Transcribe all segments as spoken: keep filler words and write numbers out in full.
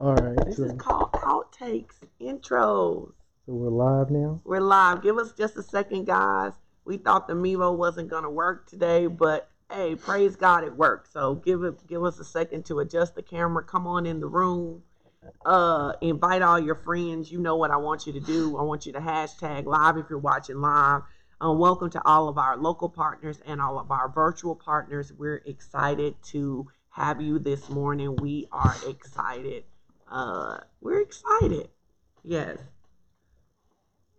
All right. This so, is called outtakes, intros. So we're live now? We're live. Give us just a second, guys. We thought the Mevo wasn't going to work today, but hey, praise God it worked. So give it, give us a second to adjust the camera. Come on in the room. Uh, invite all your friends. You know what I want you to do. I want you to hashtag live if you're watching live. Uh, welcome to all of our local partners and all of our virtual partners. We're excited to have you this morning. We are excited. Uh, we're excited. Yes.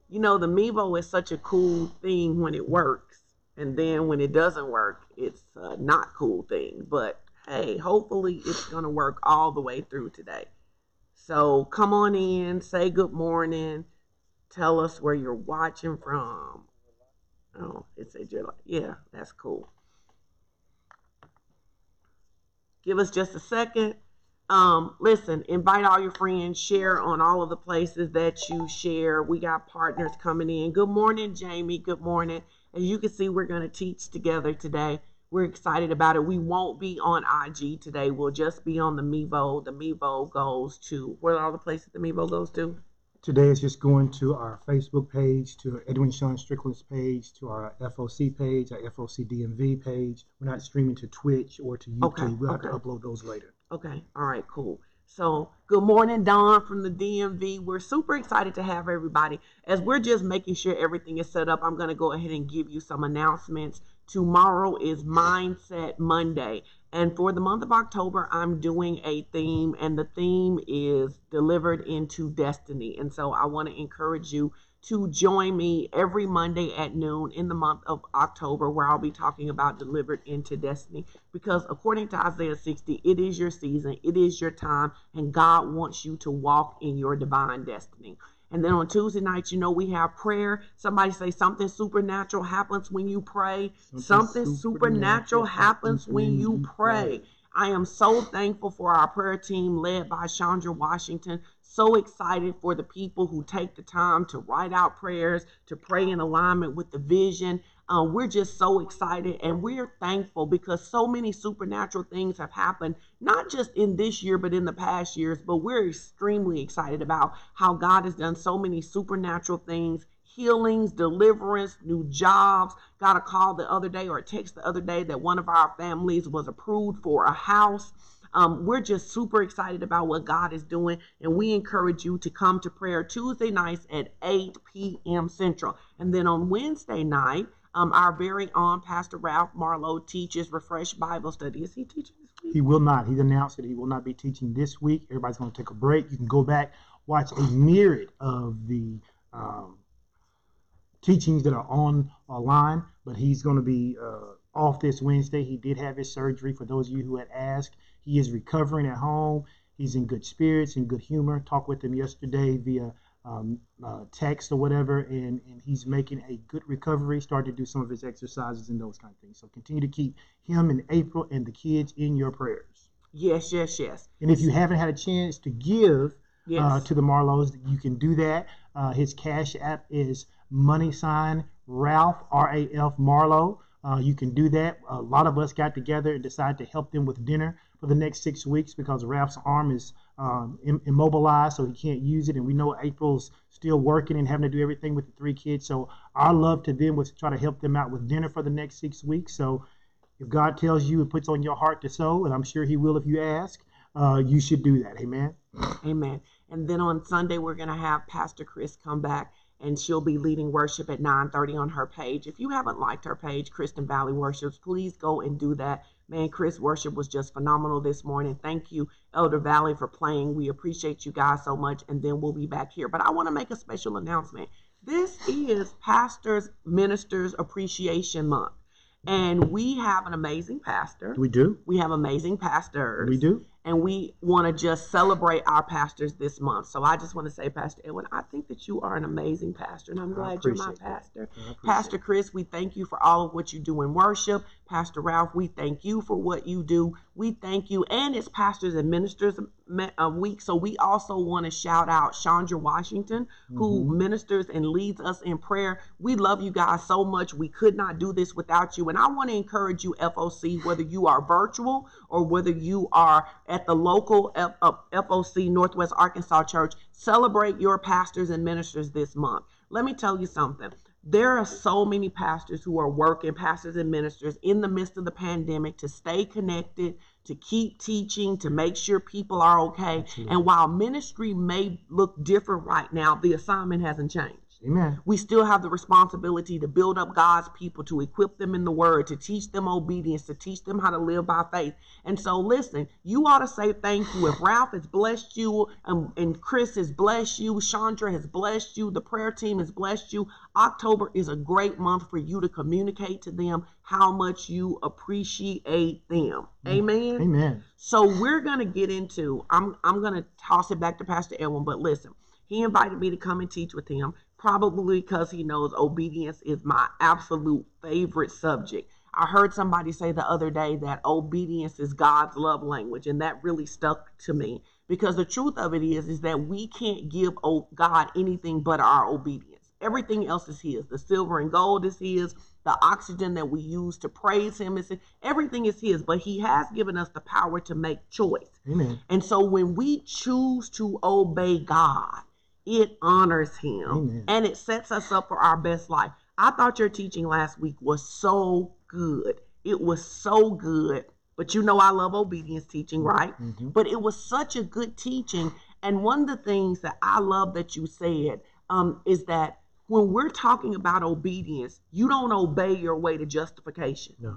You know, the Mevo is such a cool thing when it works. And then when it doesn't work, it's a not cool thing. But, hey, hopefully it's going to work all the way through today. So come on in, say good morning, tell us where you're watching from. Oh, it said you're like, yeah, that's cool. Give us just a second. Um, listen, invite all your friends, share on all of the places that you share. We got partners coming in. Good morning, Jamie. Good morning. As you can see, we're going to teach together today. We're excited about it. We won't be on I G today. We'll just be on the Mevo. The Mevo goes to, where are all the places the Mevo goes to? Today is just going to our Facebook page, to Edwin Sean Strickland's page, to our F O C page, our F O C D M V page. We're not streaming to Twitch or to YouTube. Okay, we'll okay. have to upload those later. Okay. All right, cool. So good morning, Dawn from the D M V. We're super excited to have everybody. As we're just making sure everything is set up, I'm going to go ahead and give you some announcements. Tomorrow is Mindset Monday. And for the month of October, I'm doing a theme, and the theme is Delivered into Destiny. And so I want to encourage you to join me every Monday at noon in the month of October, where I'll be talking about Delivered into Destiny. Because according to Isaiah sixty, it is your season, it is your time, and God wants you to walk in your divine destiny. And then on Tuesday nights, you know, we have prayer. Somebody say something supernatural happens when you pray. Something, something supernatural, supernatural happens when you pray. I am so thankful for our prayer team led by Chandra Washington. So excited for the people who take the time to write out prayers, to pray in alignment with the vision. Uh, we're just so excited, and we're thankful because so many supernatural things have happened, not just in this year, but in the past years. But we're extremely excited about how God has done so many supernatural things, healings, deliverance, new jobs. Got a call the other day or a text the other day that one of our families was approved for a house. Um, we're just super excited about what God is doing, and we encourage you to come to prayer Tuesday nights at eight p m Central. And then on Wednesday night, Um, our very own Pastor Ralph Marlowe teaches Refresh Bible Study. Is he teaching this week? He will not. He's announced that he will not be teaching this week. Everybody's going to take a break. You can go back, watch a myriad of the um, teachings that are on online, but he's going to be uh, off this Wednesday. He did have his surgery. For those of you who had asked, he is recovering at home. He's in good spirits, in good humor. Talked with him yesterday via Um, uh, text or whatever, and, and he's making a good recovery, starting to do some of his exercises and those kind of things. So continue to keep him and April and the kids in your prayers. Yes, yes, yes. And if you haven't had a chance to give yes. uh, to the Marlowes, you can do that. Uh, his Cash App is money sign Ralph, R A F Marlowe. Uh, you can do that. A lot of us got together and decided to help them with dinner for the next six weeks because Ralph's arm is Um, immobilized, so he can't use it, and we know April's still working and having to do everything with the three kids. So our love to them was to try to help them out with dinner for the next six weeks. So if God tells you and puts on your heart to sow, and I'm sure He will if you ask, uh, you should do that. Amen. Amen. And then on Sunday we're going to have Pastor Chris come back, and she'll be leading worship at nine thirty on her page. If you haven't liked her page, Kristen Valley Worships, please go and do that. Man, Chris, worship was just phenomenal this morning. Thank you, Elder Valley, for playing. We appreciate you guys so much, and then we'll be back here. But I want to make a special announcement. This is Pastors Ministers Appreciation Month, and we have an amazing pastor. We do. We have amazing pastors. We do. And we want to just celebrate our pastors this month. So I just want to say, Pastor Edwin, I think that you are an amazing pastor, and I'm glad you're my pastor. Pastor Chris, we thank you for all of what you do in worship. Pastor Ralph, we thank you for what you do. We thank you. And it's Pastors and Ministers Week. So we also want to shout out Chandra Washington, mm-hmm. who ministers and leads us in prayer. We love you guys so much. We could not do this without you. And I want to encourage you, F O C, whether you are virtual or whether you are at the local F- FOC Northwest Arkansas Church, celebrate your pastors and ministers this month. Let me tell you something. There are so many pastors who are working, pastors and ministers, in the midst of the pandemic to stay connected, to keep teaching, to make sure people are okay. Absolutely. And while ministry may look different right now, the assignment hasn't changed. Amen. We still have the responsibility to build up God's people, to equip them in the word, to teach them obedience, to teach them how to live by faith. And so, listen, you ought to say thank you. If Ralph has blessed you and, and Chris has blessed you, Chandra has blessed you, the prayer team has blessed you, October is a great month for you to communicate to them how much you appreciate them. Amen. Amen. So we're going to get into, I'm, I'm going to toss it back to Pastor Edwin, but listen, he invited me to come and teach with him. Probably because he knows obedience is my absolute favorite subject. I heard somebody say the other day that obedience is God's love language, and that really stuck to me, because the truth of it is, is that we can't give God anything but our obedience. Everything else is his. The silver and gold is his. The oxygen that we use to praise him is his. Everything is his, but he has given us the power to make choice. Amen. And so when we choose to obey God, it honors him. Amen. And it sets us up for our best life. I thought your teaching last week was so good. It was so good. But you know I love obedience teaching, right? Mm-hmm. But it was such a good teaching. And one of the things that I love that you said um, is that when we're talking about obedience, you don't obey your way to justification. No.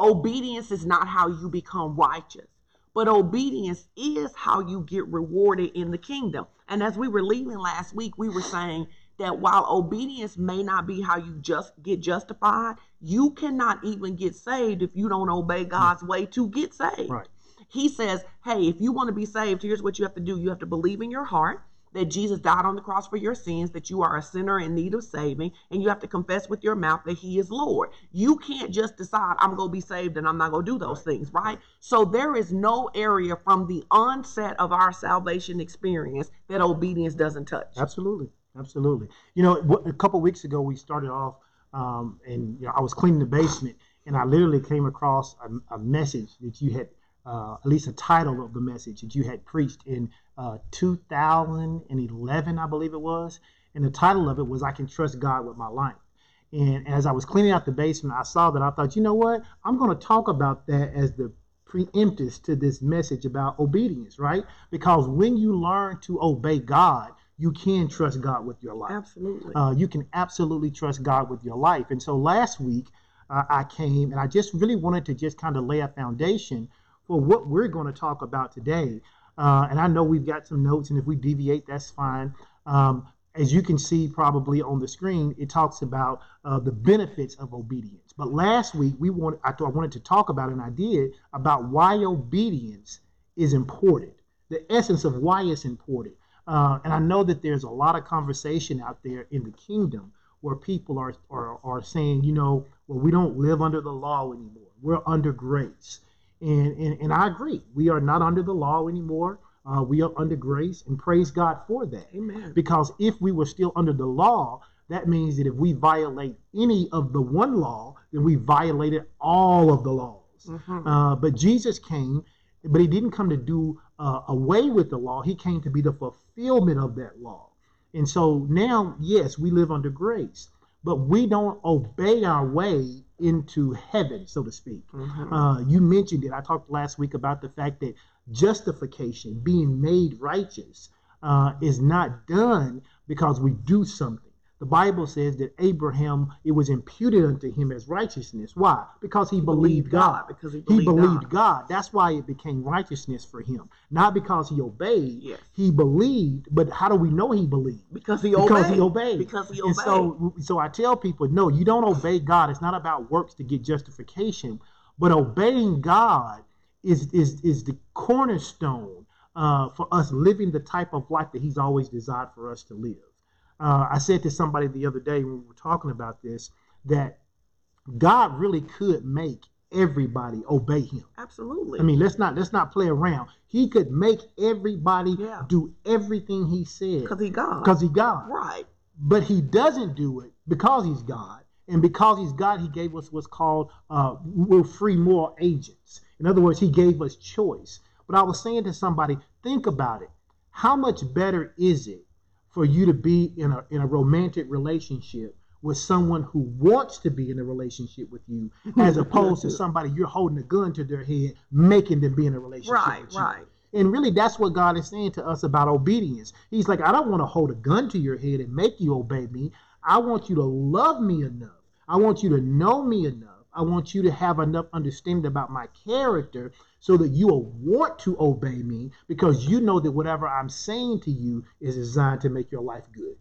Obedience is not how you become righteous. But obedience is how you get rewarded in the kingdom. And as we were leaving last week, we were saying that while obedience may not be how you just get justified, you cannot even get saved if you don't obey God's way to get saved. Right. He says, hey, if you want to be saved, here's what you have to do. You have to believe in your heart that Jesus died on the cross for your sins, that you are a sinner in need of saving, and you have to confess with your mouth that he is Lord. You can't just decide, I'm going to be saved and I'm not going to do those right. things, right? So there is no area from the onset of our salvation experience that obedience doesn't touch. Absolutely. Absolutely. You know, a couple of weeks ago, we started off um, and you know, I was cleaning the basement, and I literally came across a, a message that you had, uh, at least a title of the message that you had preached in Uh, two thousand eleven, I believe it was. And the title of it was, I Can Trust God With My Life. And as I was cleaning out the basement, I saw that. I thought, you know what? I'm going to talk about that as the preemptus to this message about obedience, right? Because when you learn to obey God, you can trust God with your life. Absolutely. Uh, you can absolutely trust God with your life. And so last week uh, I came and I just really wanted to just kind of lay a foundation for what we're going to talk about today. Uh, and I know we've got some notes, and if we deviate, that's fine. Um, as you can see probably on the screen, it talks about uh, the benefits of obedience. But last week, we want, I, I wanted to talk about, and I did, about why obedience is important, the essence of why it's important. Uh, and I know that there's a lot of conversation out there in the kingdom where people are, are, are saying, you know, well, we don't live under the law anymore. We're under grace. And, and and I agree. We are not under the law anymore. Uh, we are under grace, and praise God for that. Amen. Because if we were still under the law, that means that if we violate any of the one law, then we violated all of the laws. Mm-hmm. Uh, but Jesus came, but he didn't come to do uh, away with the law. He came to be the fulfillment of that law. And so now, yes, we live under grace, but we don't obey our way into heaven, so to speak. Mm-hmm. Uh, you mentioned it. I talked last week about the fact that justification, being made righteous, uh, is not done because we do something. The Bible says that Abraham, it was imputed unto him as righteousness. Why? Because he, he believed God. God. Because he believed, he believed God. God. That's why it became righteousness for him. Not because he obeyed. Yes. He believed. But how do we know he believed? Because he because obeyed. Because he obeyed. Because he obeyed. And so, so I tell people, no, you don't obey God. It's not about works to get justification. But obeying God is, is, is the cornerstone uh, for us living the type of life that he's always desired for us to live. Uh, I said to somebody the other day when we were talking about this, that God really could make everybody obey him. Absolutely. I mean, let's not let's not play around. He could make everybody yeah. do everything he said. Because he God. Because he God. Right. But he doesn't do it because he's God. And because he's God, he gave us what's called uh, we're free moral agents. In other words, he gave us choice. But I was saying to somebody, think about it. How much better is it for you to be in a in a romantic relationship with someone who wants to be in a relationship with you, as opposed to somebody you're holding a gun to their head, making them be in a relationship right, with you? Right, right. And really, that's what God is saying to us about obedience. He's like, I don't want to hold a gun to your head and make you obey me. I want you to love me enough. I want you to know me enough. I want you to have enough understanding about my character so that you will want to obey me, because you know that whatever I'm saying to you is designed to make your life good.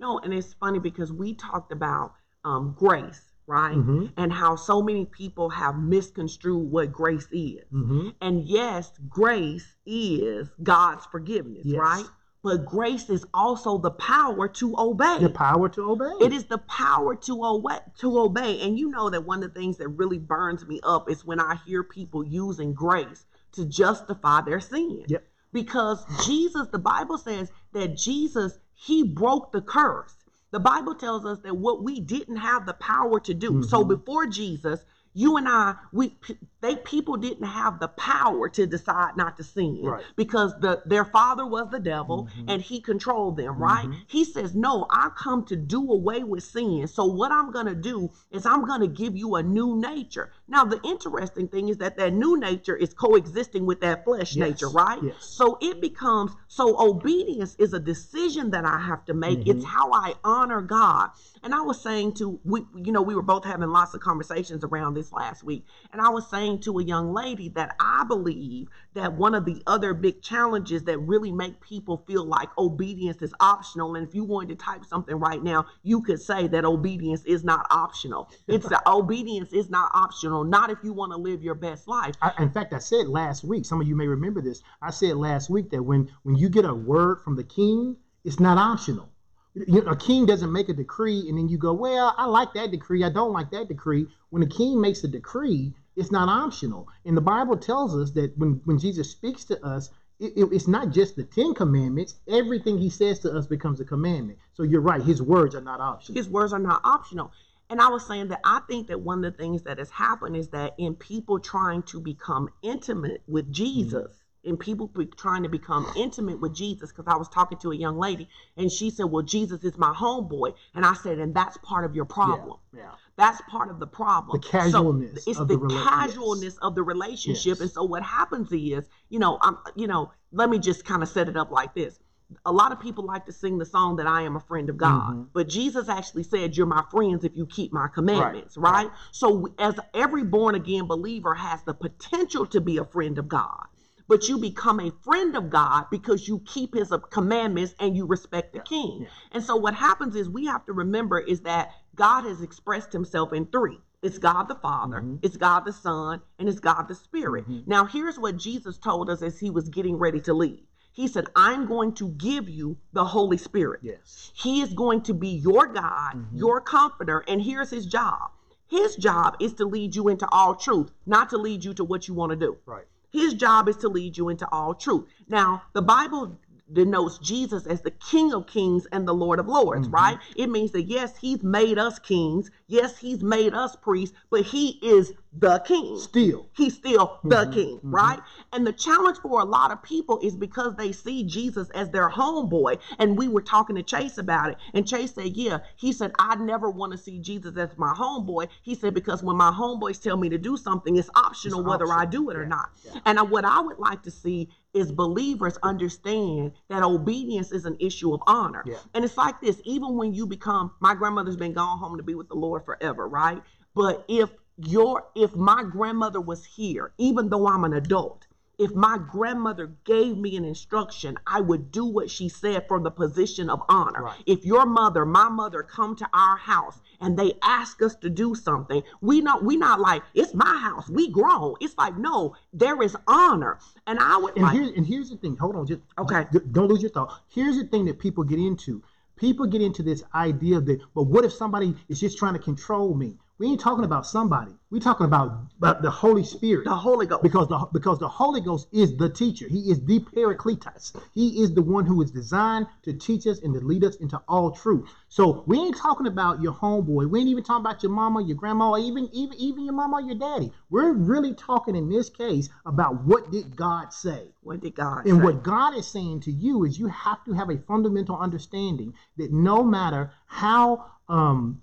No, and it's funny because we talked about um, grace, right? Mm-hmm. And how so many people have misconstrued what grace is. Mm-hmm. And yes, grace is God's forgiveness, yes. right? But grace is also the power to obey. The power to obey. It is the power to obey. To obey. And you know that one of the things that really burns me up is when I hear people using grace to justify their sin. Yep. Because Jesus, the Bible says that Jesus, he broke the curse. The Bible tells us that what we didn't have the power to do. Mm-hmm. So before Jesus, you and I, we they people didn't have the power to decide not to sin right. because the their father was the devil mm-hmm. and he controlled them, mm-hmm. right? He says, no, I come to do away with sin. So what I'm going to do is I'm going to give you a new nature. Now, the interesting thing is that that new nature is coexisting with that flesh yes. nature, right? Yes. So it becomes, so obedience is a decision that I have to make. Mm-hmm. It's how I honor God. And I was saying to, we, you know, we were both having lots of conversations around this last week. And I was saying to a young lady that I believe that one of the other big challenges that really make people feel like obedience is optional. And if you wanted to type something right now, you could say that obedience is not optional. It's the obedience is not optional, not if you want to live your best life. I, in fact, I said last week, some of you may remember this. I said last week that when, when you get a word from the king, it's not optional. You know, a king doesn't make a decree and then you go, well, I like that decree. I don't like that decree. When a king makes a decree, it's not optional. And the Bible tells us that when, when Jesus speaks to us, it, it, it's not just the Ten Commandments. Everything he says to us becomes a commandment. So you're right. His words are not optional. His words are not optional. And I was saying that I think that one of the things that has happened is that in people trying to become intimate with Jesus, mm-hmm. and people trying to become intimate with Jesus, because I was talking to a young lady and she said, well, Jesus is my homeboy. And I said, and that's part of your problem. Yeah, yeah. That's part of the problem. The casualness. So it's of the, the casualness yes. of the relationship. Yes. And so what happens is, you know, I'm, you know, let me just kind of set it up like this. A lot of people like to sing the song that I am a friend of God, mm-hmm. but Jesus actually said, you're my friends if you keep my commandments, right? right? right. So as every born again believer has the potential to be a friend of God, but you become a friend of God because you keep his commandments and you respect the yeah, king. Yeah. And so what happens is we have to remember is that God has expressed himself in three. It's God the Father, mm-hmm. it's God the Son, and it's God the Spirit. Mm-hmm. Now, here's what Jesus told us as he was getting ready to leave. He said, I'm going to give you the Holy Spirit. Yes. He is going to be your God, mm-hmm. your comforter, and here's his job. His job is to lead you into all truth, not to lead you to what you want to do. Right. His job is to lead you into all truth. Now, the Bible denotes Jesus as the King of Kings and the Lord of Lords, mm-hmm. right? It means that, yes, he's made us kings. Yes, he's made us priests, but he is the king. Still. He's still the mm-hmm. king, mm-hmm. right? And the challenge for a lot of people is because they see Jesus as their homeboy. And we were talking to Chase about it. And Chase said, yeah, he said, I never want to see Jesus as my homeboy. He said, because when my homeboys tell me to do something, it's optional it's whether optional. I do it yeah. or not. Yeah. And what I would like to see is believers understand that obedience is an issue of honor. Yeah. And it's like this, even when you become, my grandmother's been gone home to be with the Lord forever, right? But if your, if my grandmother was here, even though I'm an adult, if my grandmother gave me an instruction, I would do what she said from the position of honor. Right. If your mother, my mother, come to our house and they ask us to do something, we not we not like, it's my house, we grown. It's like, no, there is honor. And I would and like, here's, and here's the thing. Hold on, just okay. Don't lose your thought. Here's the thing that people get into. People get into this idea that, but what if somebody is just trying to control me? we ain't talking about somebody. We're talking about, about the Holy Spirit. The Holy Ghost. Because the, because the Holy Ghost is the teacher. He is the paracletos. He is the one who is designed to teach us and to lead us into all truth. So we ain't talking about your homeboy. We ain't even talking about your mama, your grandma, or even, even, even your mama or your daddy. We're really talking in this case about what did God say. What did God say? And what God is saying to you is you have to have a fundamental understanding that no matter how... Um,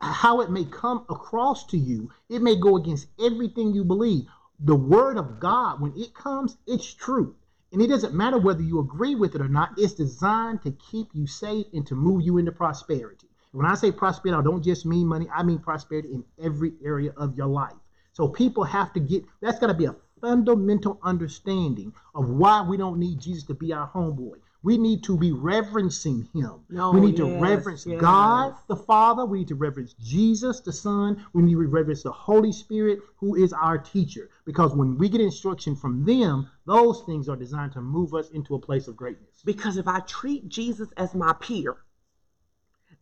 how it may come across to you, it may go against everything you believe. The word of God, when it comes, it's true. And it doesn't matter whether you agree with it or not. It's designed to keep you safe and to move you into prosperity. When I say prosperity, I don't just mean money. I mean prosperity in every area of your life. So people have to get, that's got to be a fundamental understanding of why we don't need Jesus to be our homeboy. We need to be reverencing him. Oh, we need yes, to reverence yes. God the Father. We need to reverence Jesus the Son. We need to reverence the Holy Spirit, who is our teacher. Because when we get instruction from them, those things are designed to move us into a place of greatness. Because if I treat Jesus as my peer,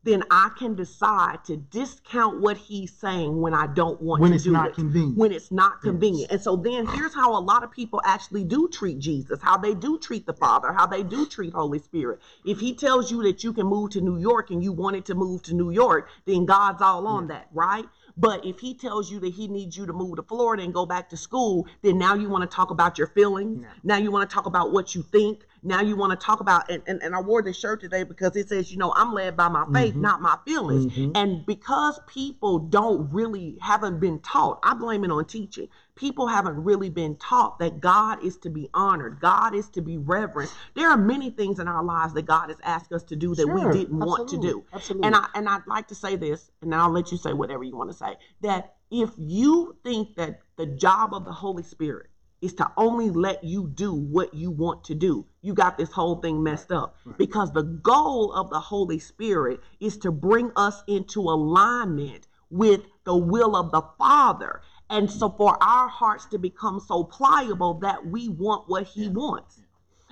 then I can decide to discount what he's saying when I don't want when to do it. When it's not convenient. When it's not convenient. Yes. And so then here's how a lot of people actually do treat Jesus, how they do treat the Father, how they do treat Holy Spirit. If he tells you that you can move to New York and you wanted to move to New York, then God's all on yes. that, right? But if he tells you that he needs you to move to Florida and go back to school, then now you want to talk about your feelings. No. Now you want to talk about what you think. Now you want to talk about, and, and, and I wore this shirt today because it says, you know, I'm led by my faith, mm-hmm. not my feelings. Mm-hmm. And because people don't really, haven't been taught, I blame it on teaching. People haven't really been taught that God is to be honored. God is to be reverenced. There are many things in our lives that God has asked us to do that sure, we didn't absolutely, want to do. Absolutely. And, I, and I'd like to say this, and I'll let you say whatever you want to say, that if you think that the job of the Holy Spirit is to only let you do what you want to do, you got this whole thing messed up. Right. Because the goal of the Holy Spirit is to bring us into alignment with the will of the Father. And so for our hearts to become so pliable that we want what he yeah. wants.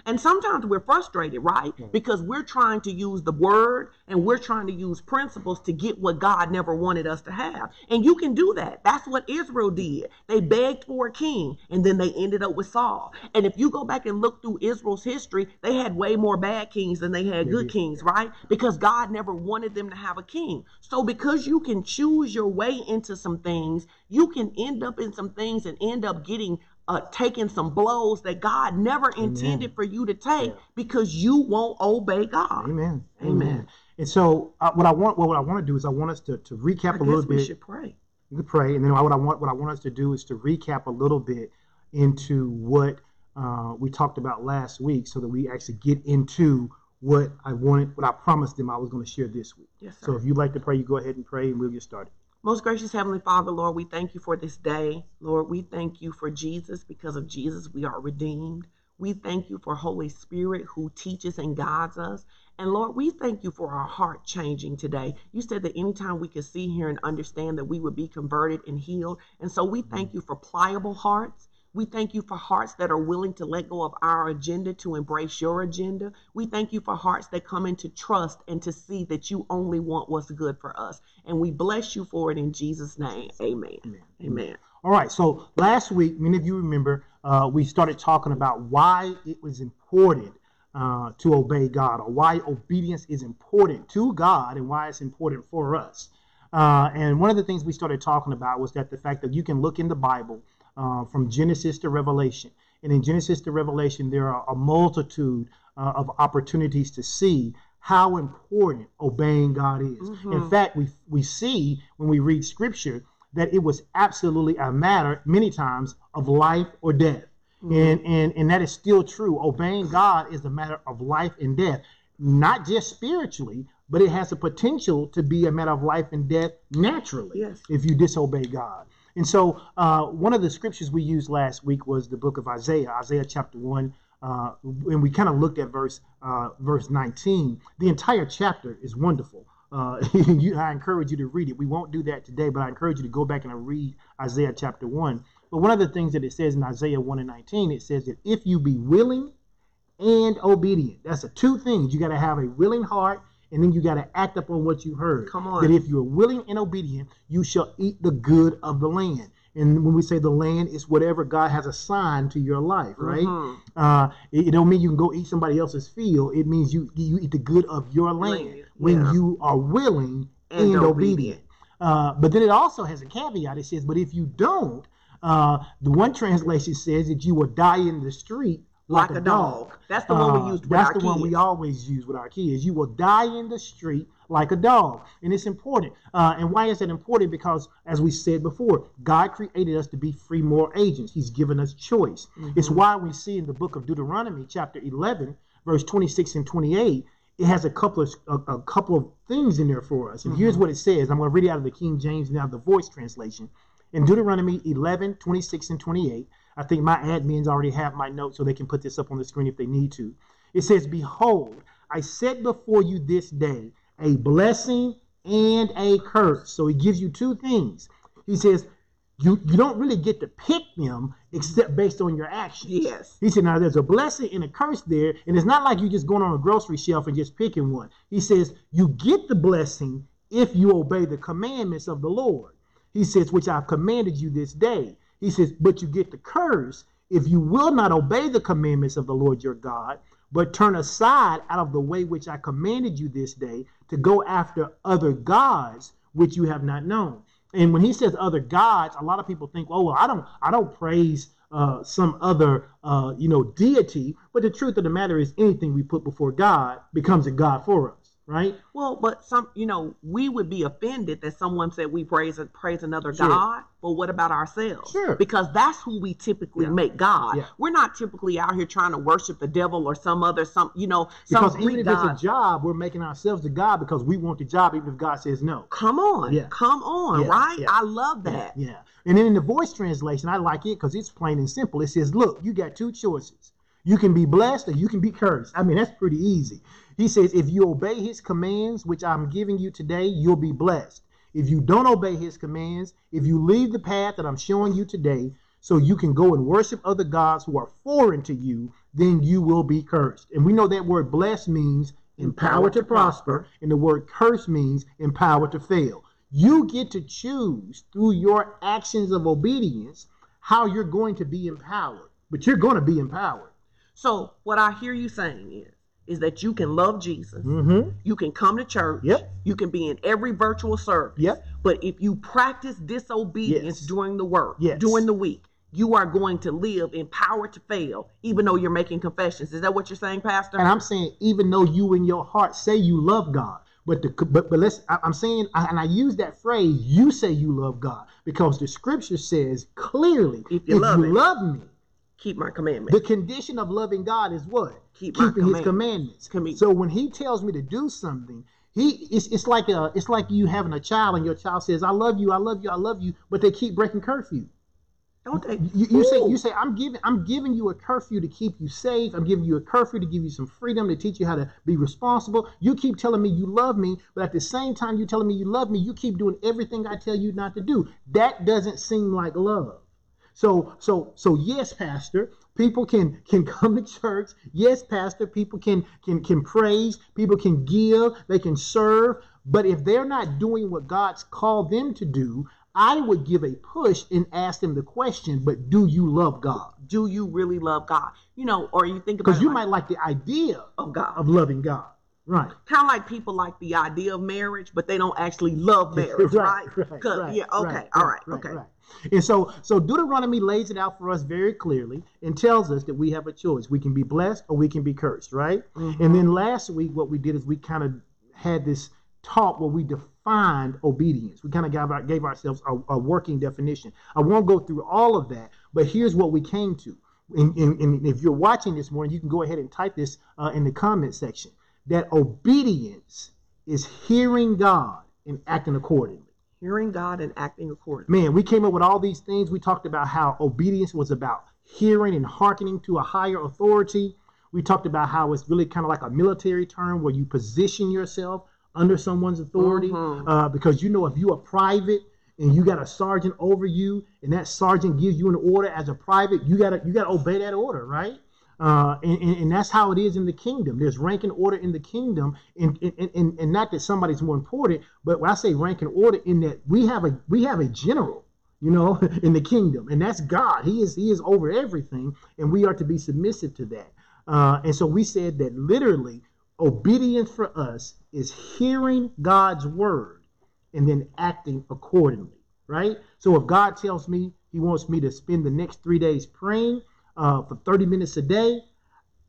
And sometimes we're frustrated, right? Yeah. Because we're trying to use the word and we're trying to use principles to get what God never wanted us to have. And you can do that. That's what Israel did. They begged for a king and then they ended up with Saul. And if you go back and look through Israel's history, they had way more bad kings than they had yeah. good kings, right? Because God never wanted them to have a king. So because you can choose your way into some things, you can end up in some things and end up getting Uh, taking some blows that God never intended Amen. For you to take yeah. because you won't obey God. Amen. Amen. Amen. And so uh, what I want, well, what I want to do is I want us to, to recap I a guess little we bit. We should pray. You could pray. And then what I want, what I want us to do is to recap a little bit into what uh, we talked about last week so that we actually get into what I wanted, what I promised them I was going to share this week. Yes, sir. So if you'd like to pray, you go ahead and pray and we'll get started. Most gracious Heavenly Father, Lord, we thank you for this day. Lord, we thank you for Jesus. Because of Jesus, we are redeemed. We thank you for Holy Spirit who teaches and guides us. And Lord, we thank you for our heart changing today. You said that anytime we could see, hear, and understand that we would be converted and healed. And so we thank you for pliable hearts. We thank you for hearts that are willing to let go of our agenda to embrace your agenda. We thank you for hearts that come into trust and to see that you only want what's good for us. And we bless you for it in Jesus' name. Amen. Amen. Amen. All right. So last week, many of you remember, uh, we started talking about why it was important uh, to obey God, or why obedience is important to God and why it's important for us. Uh, and one of the things we started talking about was that the fact that you can look in the Bible Uh, from Genesis to Revelation. And in Genesis to Revelation, there are a multitude uh, of opportunities to see how important obeying God is. Mm-hmm. In fact, we, we see when we read Scripture that it was absolutely a matter, many times, of life or death. Mm-hmm. And, and, and that is still true. Obeying God is a matter of life and death, not just spiritually, but it has the potential to be a matter of life and death naturally yes. if you disobey God. And so uh, one of the scriptures we used last week was the book of Isaiah, Isaiah chapter one, uh, and we kind of looked at verse uh, verse nineteen. The entire chapter is wonderful. Uh, you, I encourage you to read it. We won't do that today, but I encourage you to go back and read Isaiah chapter one. But one of the things that it says in Isaiah one and nineteen, it says that if you be willing and obedient, that's the two things. You got to have a willing heart and then you got to act upon what you heard. Come on. That if you are willing and obedient, you shall eat the good of the land. And when we say the land, it's whatever God has assigned to your life, right? Mm-hmm. uh, it, it don't mean you can go eat somebody else's field. It means you you eat the good of your land, land. when yeah. you are willing and, and obedient. obedient. Uh, but then it also has a caveat. It says, but if you don't, uh, the one translation says that you will die in the street like, like a, a dog. dog. That's the uh, one we used with our kids. That's the one we always use with our kids. You will die in the street like a dog. And it's important. Uh, and why is that important? Because, as we said before, God created us to be free moral agents. He's given us choice. Mm-hmm. It's why we see in the book of Deuteronomy, chapter eleven, verse twenty-six and twenty-eight, it has a couple of a, a couple of things in there for us. And mm-hmm. here's what it says. I'm going to read it out of the King James and out of the Voice translation. In Deuteronomy eleven, twenty-six, and twenty-eight, I think my admins already have my notes, so they can put this up on the screen if they need to. It says, "Behold, I set before you this day a blessing and a curse." So he gives you two things. He says, you, you don't really get to pick them except based on your actions. Yes. He said, now there's a blessing and a curse there, and it's not like you're just going on a grocery shelf and just picking one. He says, you get the blessing if you obey the commandments of the Lord. He says, which I've commanded you this day. He says, but you get the curse if you will not obey the commandments of the Lord your God, but turn aside out of the way which I commanded you this day to go after other gods which you have not known. And when he says other gods, a lot of people think, oh, well, I don't I don't praise uh, some other, uh, you know, deity. But the truth of the matter is anything we put before God becomes a God for us. Right. Well, but some, you know, we would be offended that someone said we praise praise another sure. God. But what about ourselves? Sure. Because that's who we typically yeah. make God. Yeah. We're not typically out here trying to worship the devil or some other, some, you know, some because even if God. It's a job, we're making ourselves a God because we want the job, even if God says no. Come on. Yeah. Come on. Yeah. Right. Yeah. I love that. Yeah. yeah. And then in the Voice translation, I like it because it's plain and simple. It says, look, you got two choices. You can be blessed or you can be cursed. I mean, that's pretty easy. He says, if you obey his commands, which I'm giving you today, you'll be blessed. If you don't obey his commands, if you leave the path that I'm showing you today, so you can go and worship other gods who are foreign to you, then you will be cursed. And we know that word blessed means empowered to prosper, and the word curse means empowered to fail. You get to choose through your actions of obedience how you're going to be empowered, but you're going to be empowered. So what I hear you saying is, is that you can love Jesus. Mm-hmm. You can come to church. Yep. You can be in every virtual service. Yep. But if you practice disobedience yes. during the work, yes. during the week, you are going to live empowered to fail, even though you're making confessions. Is that what you're saying, Pastor? And I'm saying, even though you in your heart say you love God, but the, but, but let's, I, I'm saying, I, and I use that phrase, you say you love God, because the scripture says clearly, if you, if love, you it, love me, keep my commandments. The condition of loving God is what? Keep Keeping my commandments. His commandments. Com- so when he tells me to do something, he it's, it's like a it's like you having a child and your child says, I love you, I love you, I love you, but they keep breaking curfew. Don't they? You, you say you say I'm giving I'm giving you a curfew to keep you safe. I'm giving you a curfew to give you some freedom, to teach you how to be responsible. You keep telling me you love me, but at the same time you telling me you love me, you keep doing everything I tell you not to do. That doesn't seem like love. So, so, so yes, Pastor, people can, can come to church. Yes, Pastor, people can, can, can praise, people can give, they can serve. But if they're not doing what God's called them to do, I would give a push and ask them the question, but do you love God? Do you really love God? You know, or you think about it. Because you might like the idea of God, of loving God. Right. Kind of like people like the idea of marriage, but they don't actually love marriage, right? right? right, right yeah, okay, right, all right, right okay. Right. And so so Deuteronomy lays it out for us very clearly and tells us that we have a choice. We can be blessed or we can be cursed, right? Mm-hmm. And then last week what we did is we kind of had this talk where we defined obedience. We kind of gave, our, gave ourselves a, a working definition. I won't go through all of that, but here's what we came to. And, and, and if you're watching this morning, you can go ahead and type this uh, in the comment section. That obedience is hearing God and acting accordingly. Hearing God and acting accordingly. Man, we came up with all these things. We talked about how obedience was about hearing and hearkening to a higher authority. We talked about how it's really kind of like a military term where you position yourself under someone's authority. Mm-hmm. uh, because, you know, if you are private and you got a sergeant over you and that sergeant gives you an order as a private, you got to you got to obey that order, right? Uh, and, and, and that's how it is in the kingdom. There's rank and order in the kingdom, and, and, and, and not that somebody's more important, but when I say rank and order, in that we have a we have a general, you know, in the kingdom, and that's God. He is he is over everything, and we are to be submissive to that. Uh, and so we said that literally obedience for us is hearing God's word and then acting accordingly, right? So if God tells me he wants me to spend the next three days praying uh, for thirty minutes a day,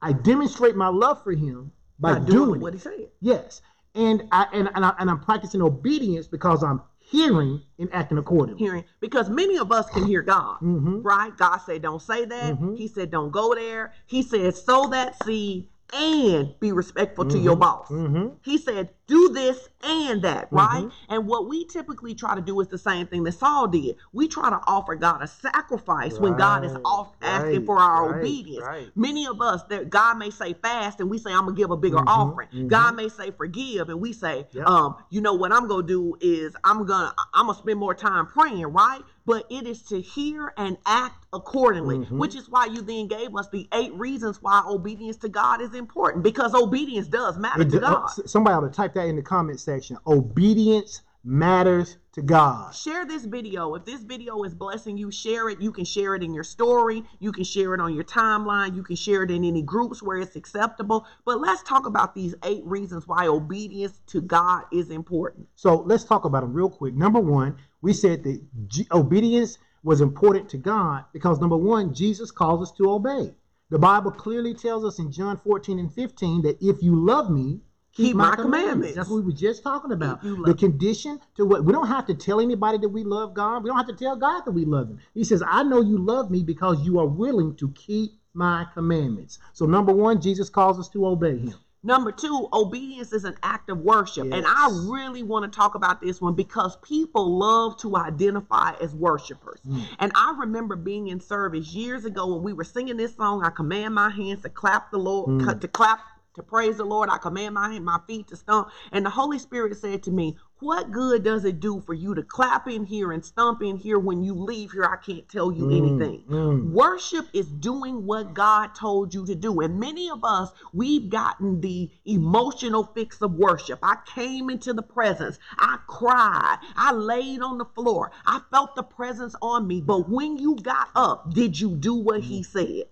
I demonstrate my love for him by, by doing, doing what he said. Yes. And, I, and, and, I, and I'm practicing obedience because I'm hearing and acting accordingly. Hearing, because many of us can hear God, mm-hmm. right? God said, don't say that. Mm-hmm. He said, don't go there. He said, sow that seed and be respectful mm-hmm. to your boss. Mm-hmm. He said, do this and that, mm-hmm. right? And what we typically try to do is the same thing that Saul did. We try to offer God a sacrifice right, when God is off asking right, for our right, obedience. Right. Many of us, that God may say fast and we say, I'm going to give a bigger mm-hmm, offering. Mm-hmm. God may say forgive and we say, yep. um, you know what I'm going to do is I'm going to I'm gonna spend more time praying, right? But it is to hear and act accordingly, mm-hmm. which is why you then gave us the eight reasons why obedience to God is important, because obedience does matter it, to God. Uh, somebody ought to type that in the comment section. Obedience matters to God. Share this video. If this video is blessing you, share it. You can share it in your story. You can share it on your timeline. You can share it in any groups where it's acceptable. But let's talk about these eight reasons why obedience to God is important. So let's talk about them real quick. Number one, we said that G- obedience was important to God because, number one, Jesus calls us to obey. The Bible clearly tells us in John fourteen and fifteen that if you love me, keep, keep my, my commandments. commandments. That's what we were just talking about. The condition to what we don't have to tell anybody that we love God. We don't have to tell God that we love him. He says, I know you love me because you are willing to keep my commandments. So number one, Jesus calls us to obey him. Number two, obedience is an act of worship. Yes. And I really want to talk about this one because people love to identify as worshipers. Mm. And I remember being in service years ago when we were singing this song, I command my hands to clap the Lord, mm. to clap, to praise the Lord. I command my, my feet to stomp. And the Holy Spirit said to me, what good does it do for you to clap in here and stomp in here when you leave here? I can't tell you mm, anything. Mm. Worship is doing what God told you to do. And many of us, we've gotten the emotional fix of worship. I came into the presence. I cried. I laid on the floor. I felt the presence on me. But when you got up, did you do what mm. he said?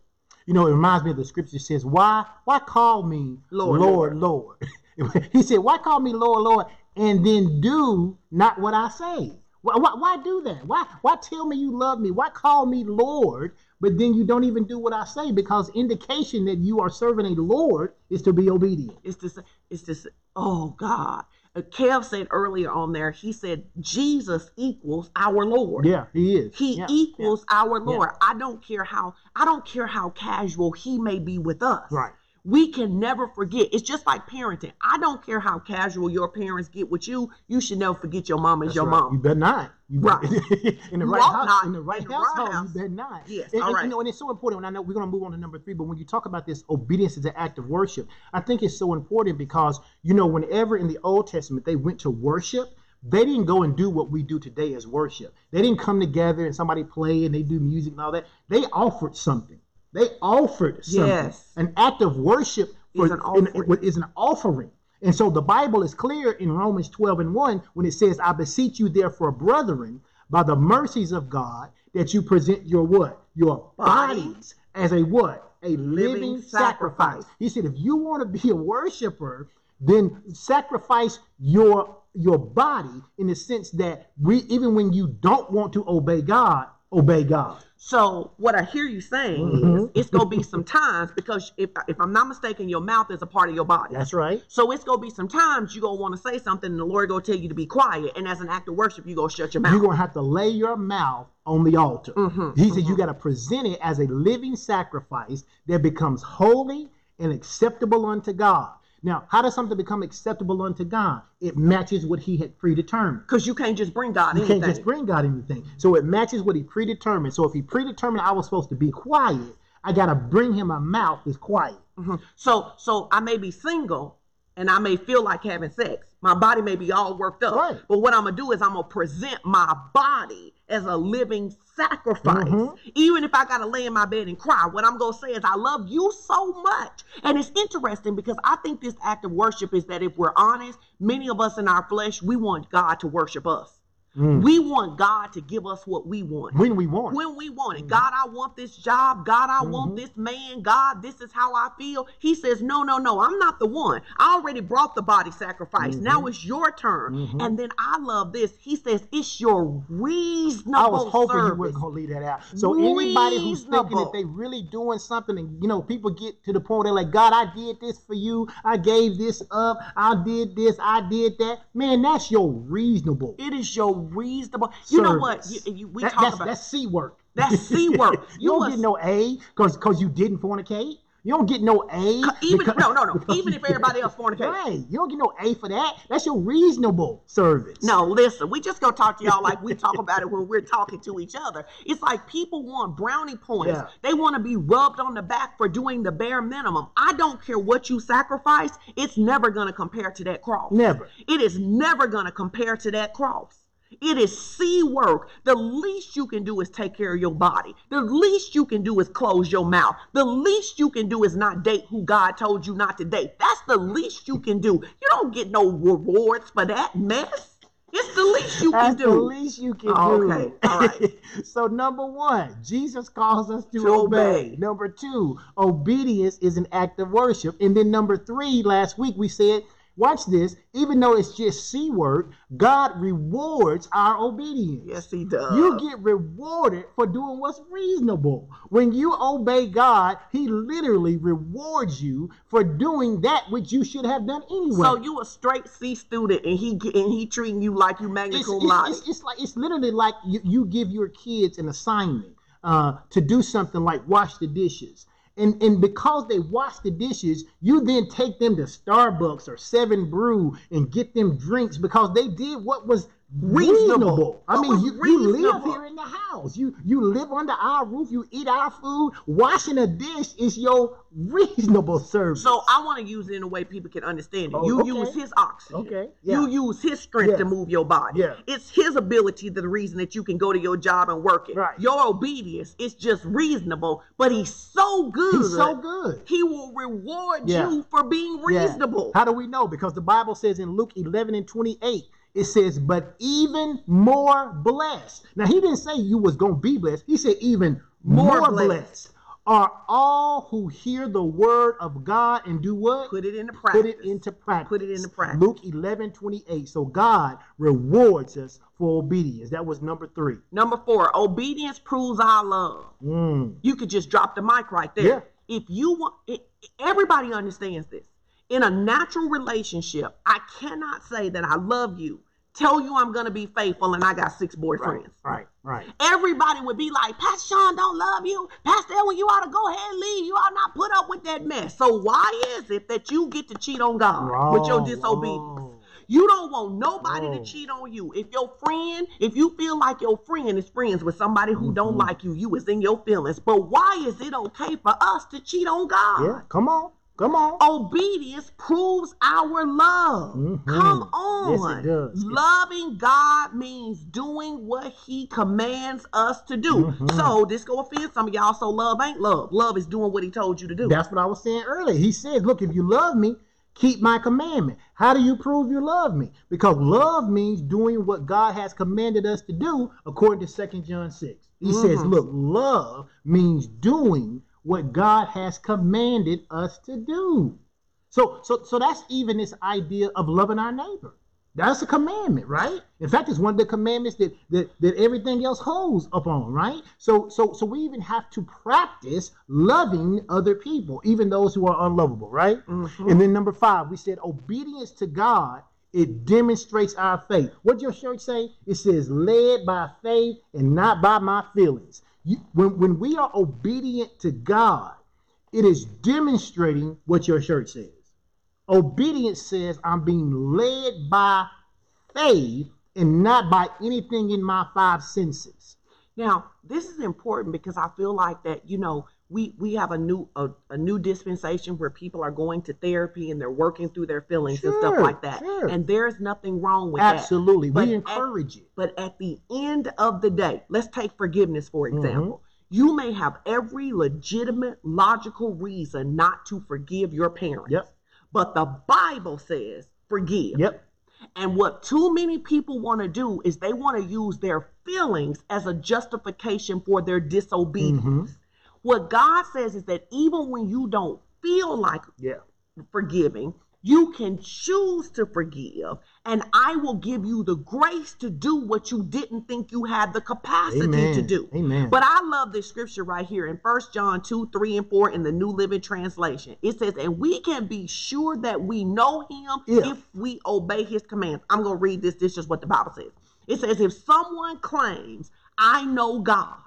You know, it reminds me of the scripture that says, why, why call me Lord, Lord, Lord? Lord. He said, why call me Lord, Lord? And then do not what I say. Why, why, why do that? Why, why tell me you love me? Why call me Lord, but then you don't even do what I say? Because indication that you are serving a Lord is to be obedient. It's to say, it's to say, oh God. Kev said earlier on there, he said, Jesus equals our Lord. Yeah, he is. He yeah, equals yeah, our Lord. Yeah. I don't care how, I don't care how casual he may be with us. Right. We can never forget. It's just like parenting. I don't care how casual your parents get with you. You should never forget your mom is your right. mom. You better not. You better, right. in the right house. Not. In the right in household, the right house. You better not. Yes. And, all and, right. You know, and it's so important. And I know we're going to move on to number three. But when you talk about this, obedience is an act of worship. I think it's so important because, you know, whenever in the Old Testament they went to worship, they didn't go and do what we do today as worship. They didn't come together and somebody play and they do music and all that. They offered something. They offered something. Yes. An act of worship for, is, an an, is an offering. And so the Bible is clear in Romans twelve and one when it says, I beseech you therefore, brethren, by the mercies of God, that you present your what? Your bodies as a what? A living, living sacrifice. sacrifice. He said, if you want to be a worshiper, then sacrifice your, your body in the sense that we, even when you don't want to obey God, obey God. So what I hear you saying mm-hmm. is it's going to be some times because if, if I'm not mistaken, your mouth is a part of your body. That's right. So it's going to be some times you're going to want to say something and the Lord going to tell you to be quiet. And as an act of worship, you're going to shut your mouth. You're going to have to lay your mouth on the altar. Mm-hmm. He said mm-hmm. you got to present it as a living sacrifice that becomes holy and acceptable unto God. Now, how does something become acceptable unto God? It matches what he had predetermined. Because you can't just bring God you anything. You can't just bring God anything. So it matches what he predetermined. So if he predetermined I was supposed to be quiet, I got to bring him a mouth that's quiet. Mm-hmm. So so I may be single, and I may feel like having sex. My body may be all worked up. Right. But what I'm going to do is I'm going to present my body as a living sacrifice. Mm-hmm. Even if I got to lay in my bed and cry, what I'm going to say is I love you so much. And it's interesting because I think this act of worship is that if we're honest, many of us in our flesh, we want God to worship us. Mm. We want God to give us what we want. When we want. When we want it. Mm. God, I want this job. God, I mm-hmm. want this man. God, this is how I feel. He says, no, no, no, I'm not the one. I already brought the body sacrifice. Mm-hmm. Now it's your turn. Mm-hmm. And then I love this. He says, it's your reasonable I was hoping service. You weren't going to leave that out. So reasonable. Anybody who's thinking that they really doing something, and you know, people get to the point they're like, God, I did this for you. I gave this up. I did this. I did that. Man, that's your reasonable. It is your reasonable. You service. Know what? You, you, we that, talk that's, about that's C work. That's C work. You, you don't was, get no A because because you didn't fornicate. You don't get no A. Even because, no, no, no. Even if everybody else fornicates, right? You don't get no A for that. That's your reasonable service. No, listen. We just gonna talk to y'all like we talk about it when we're talking to each other. It's like people want brownie points. Yeah. They want to be rubbed on the back for doing the bare minimum. I don't care what you sacrifice. It's never gonna compare to that cross. Never. It is never gonna compare to that cross. It is C work. The least you can do is take care of your body. The least you can do is close your mouth. The least you can do is not date who God told you not to date. That's the least you can do. You don't get no rewards for that mess. It's the least you can That's do. That's the least you can oh, do. Okay, all right. So number one, Jesus calls us to, to obey. obey. Number two, obedience is an act of worship. And then number three, last week we said, watch this. Even though it's just C word, God rewards our obedience. Yes, he does. You get rewarded for doing what's reasonable. When you obey God, he literally rewards you for doing that which you should have done anyway. So you a straight C student and he and he treating you like you magna cum laude. It's, it's, it's, like, it's literally like you, you give your kids an assignment uh, to do something like wash the dishes. And, and because they wash the dishes, you then take them to Starbucks or Seven Brew and get them drinks because they did what was reasonable. reasonable. I mean, you, you live here in the house. You you live under our roof. You eat our food. Washing a dish is your reasonable service. So I want to use it in a way people can understand it. You oh, okay. use his oxygen. Okay. Yeah. You use his strength yeah. to move your body. Yeah. It's his ability that the reason that you can go to your job and work it. Right. Your obedience is just reasonable, but he's so good. He's so good. He will reward yeah. you for being reasonable. Yeah. How do we know? Because the Bible says in Luke eleven and twenty-eight, it says, but even more blessed. Now, he didn't say you was going to be blessed. He said even more, more blessed. blessed are all who hear the word of God and do what? Put it into practice. Put it into practice. Put it into practice. Luke eleven twenty-eight. So God rewards us for obedience. That was number three. Number four, obedience proves our love. Mm. You could just drop the mic right there. Yeah. If you want, it, everybody understands this. In a natural relationship, I cannot say that I love you, tell you I'm going to be faithful, and I got six boyfriends. Right, right, right. Everybody would be like, Pastor Sean don't love you. Pastor Edwin, you ought to go ahead and leave. You ought not put up with that mess. So why is it that you get to cheat on God wrong, with your disobedience? Wrong. You don't want nobody wrong. to cheat on you. If your friend, if you feel like your friend is friends with somebody who mm-hmm. don't like you, you is in your feelings. But why is it okay for us to cheat on God? Yeah, come on. Come on. Obedience proves our love. Mm-hmm. Come on. Yes, it does. Loving God means doing what he commands us to do. Mm-hmm. So this go offend some of y'all. So love ain't love. Love is doing what he told you to do. That's what I was saying earlier. He said, look, if you love me, keep my commandment. How do you prove you love me? Because love means doing what God has commanded us to do according to Second John six. He mm-hmm. says, look, love means doing what God has commanded us to do. So, so, so that's even this idea of loving our neighbor. That's a commandment, right? In fact, it's one of the commandments that, that, that everything else holds upon, right? So, so, so we even have to practice loving other people, even those who are unlovable, right? Mm-hmm. And then number five, we said obedience to God, it demonstrates our faith. What your shirt say? It says, led by faith and not by my feelings. You, when, when we are obedient to God, it is demonstrating what your shirt says. Obedience says I'm being led by faith and not by anything in my five senses. Now, this is important because I feel like that, you know, we we have a new a, a new dispensation where people are going to therapy and they're working through their feelings sure, and stuff like that. Sure. And there's nothing wrong with absolutely. That. Absolutely. We encourage at, it. But at the end of the day, let's take forgiveness, for example. Mm-hmm. You may have every legitimate, logical reason not to forgive your parents. Yep. But the Bible says forgive. Yep. And what too many people want to do is they want to use their feelings as a justification for their disobedience. Mm-hmm. What God says is that even when you don't feel like yeah. forgiving, you can choose to forgive, and I will give you the grace to do what you didn't think you had the capacity Amen. To do. Amen. But I love this scripture right here in First John two, three, and four in the New Living Translation. It says, and we can be sure that we know him yeah. if we obey his commands. I'm going to read this. This is what the Bible says. It says, if someone claims, I know God,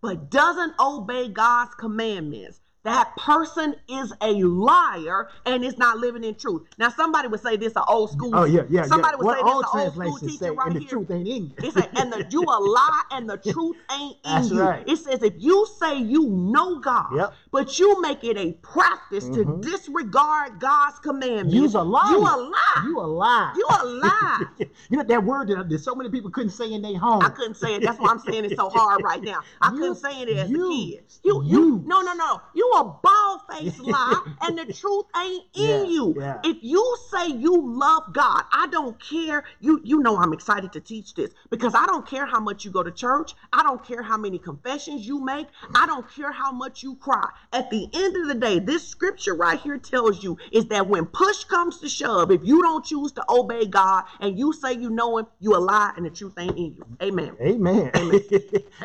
but doesn't obey God's commandments, that person is a liar and is not living in truth. Now, somebody would say this an old school. Oh yeah, yeah. Somebody yeah. would what say this an old school teacher say, right and the here. Truth ain't in you. It says, and the, you a lie, and the truth ain't in That's you. Right. It says, if you say you know God, yep. but you make it a practice mm-hmm. to disregard God's commandments, you's a liar. You a lie. You a lie. You a lie. You know that word that, that so many people couldn't say in their home. I couldn't say it. That's why I'm saying it so hard right now. I you, couldn't say it as you, a kid. You, you, you. No, no, no. You. A bald-faced lie, and the truth ain't in yeah, you. Yeah. If you say you love God, I don't care. You you know I'm excited to teach this because I don't care how much you go to church. I don't care how many confessions you make. I don't care how much you cry. At the end of the day, this scripture right here tells you is that when push comes to shove, if you don't choose to obey God and you say you know him, you a lie, and the truth ain't in you. Amen. Amen. Amen.